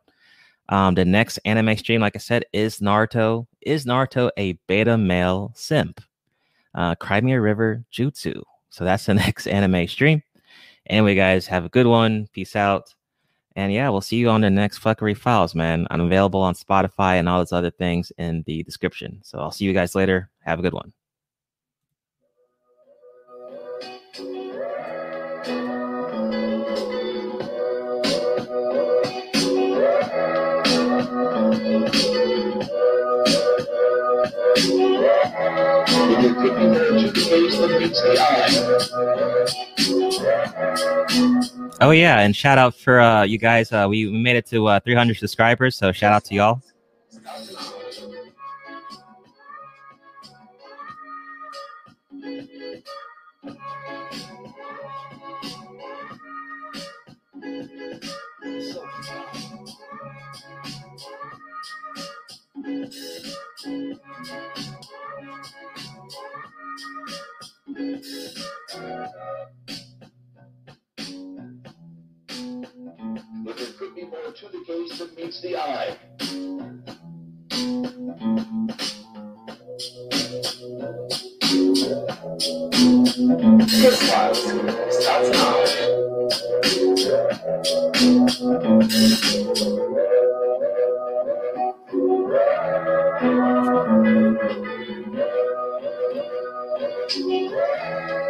Um, the next anime stream, like I said, is Naruto. Is Naruto a beta male simp? Uh, Crimea River Jutsu. So that's the next anime stream. Anyway, guys, have a good one. Peace out. And yeah, we'll see you on the next Fuckery Files, man. I'm available on Spotify and all those other things in the description. So I'll see you guys later. Have a good one. Oh yeah, and shout out for uh, you guys. Uh, we made it to uh, three hundred subscribers, so shout out to y'all. But there could be more to the case that meets the eye. This wild starts now.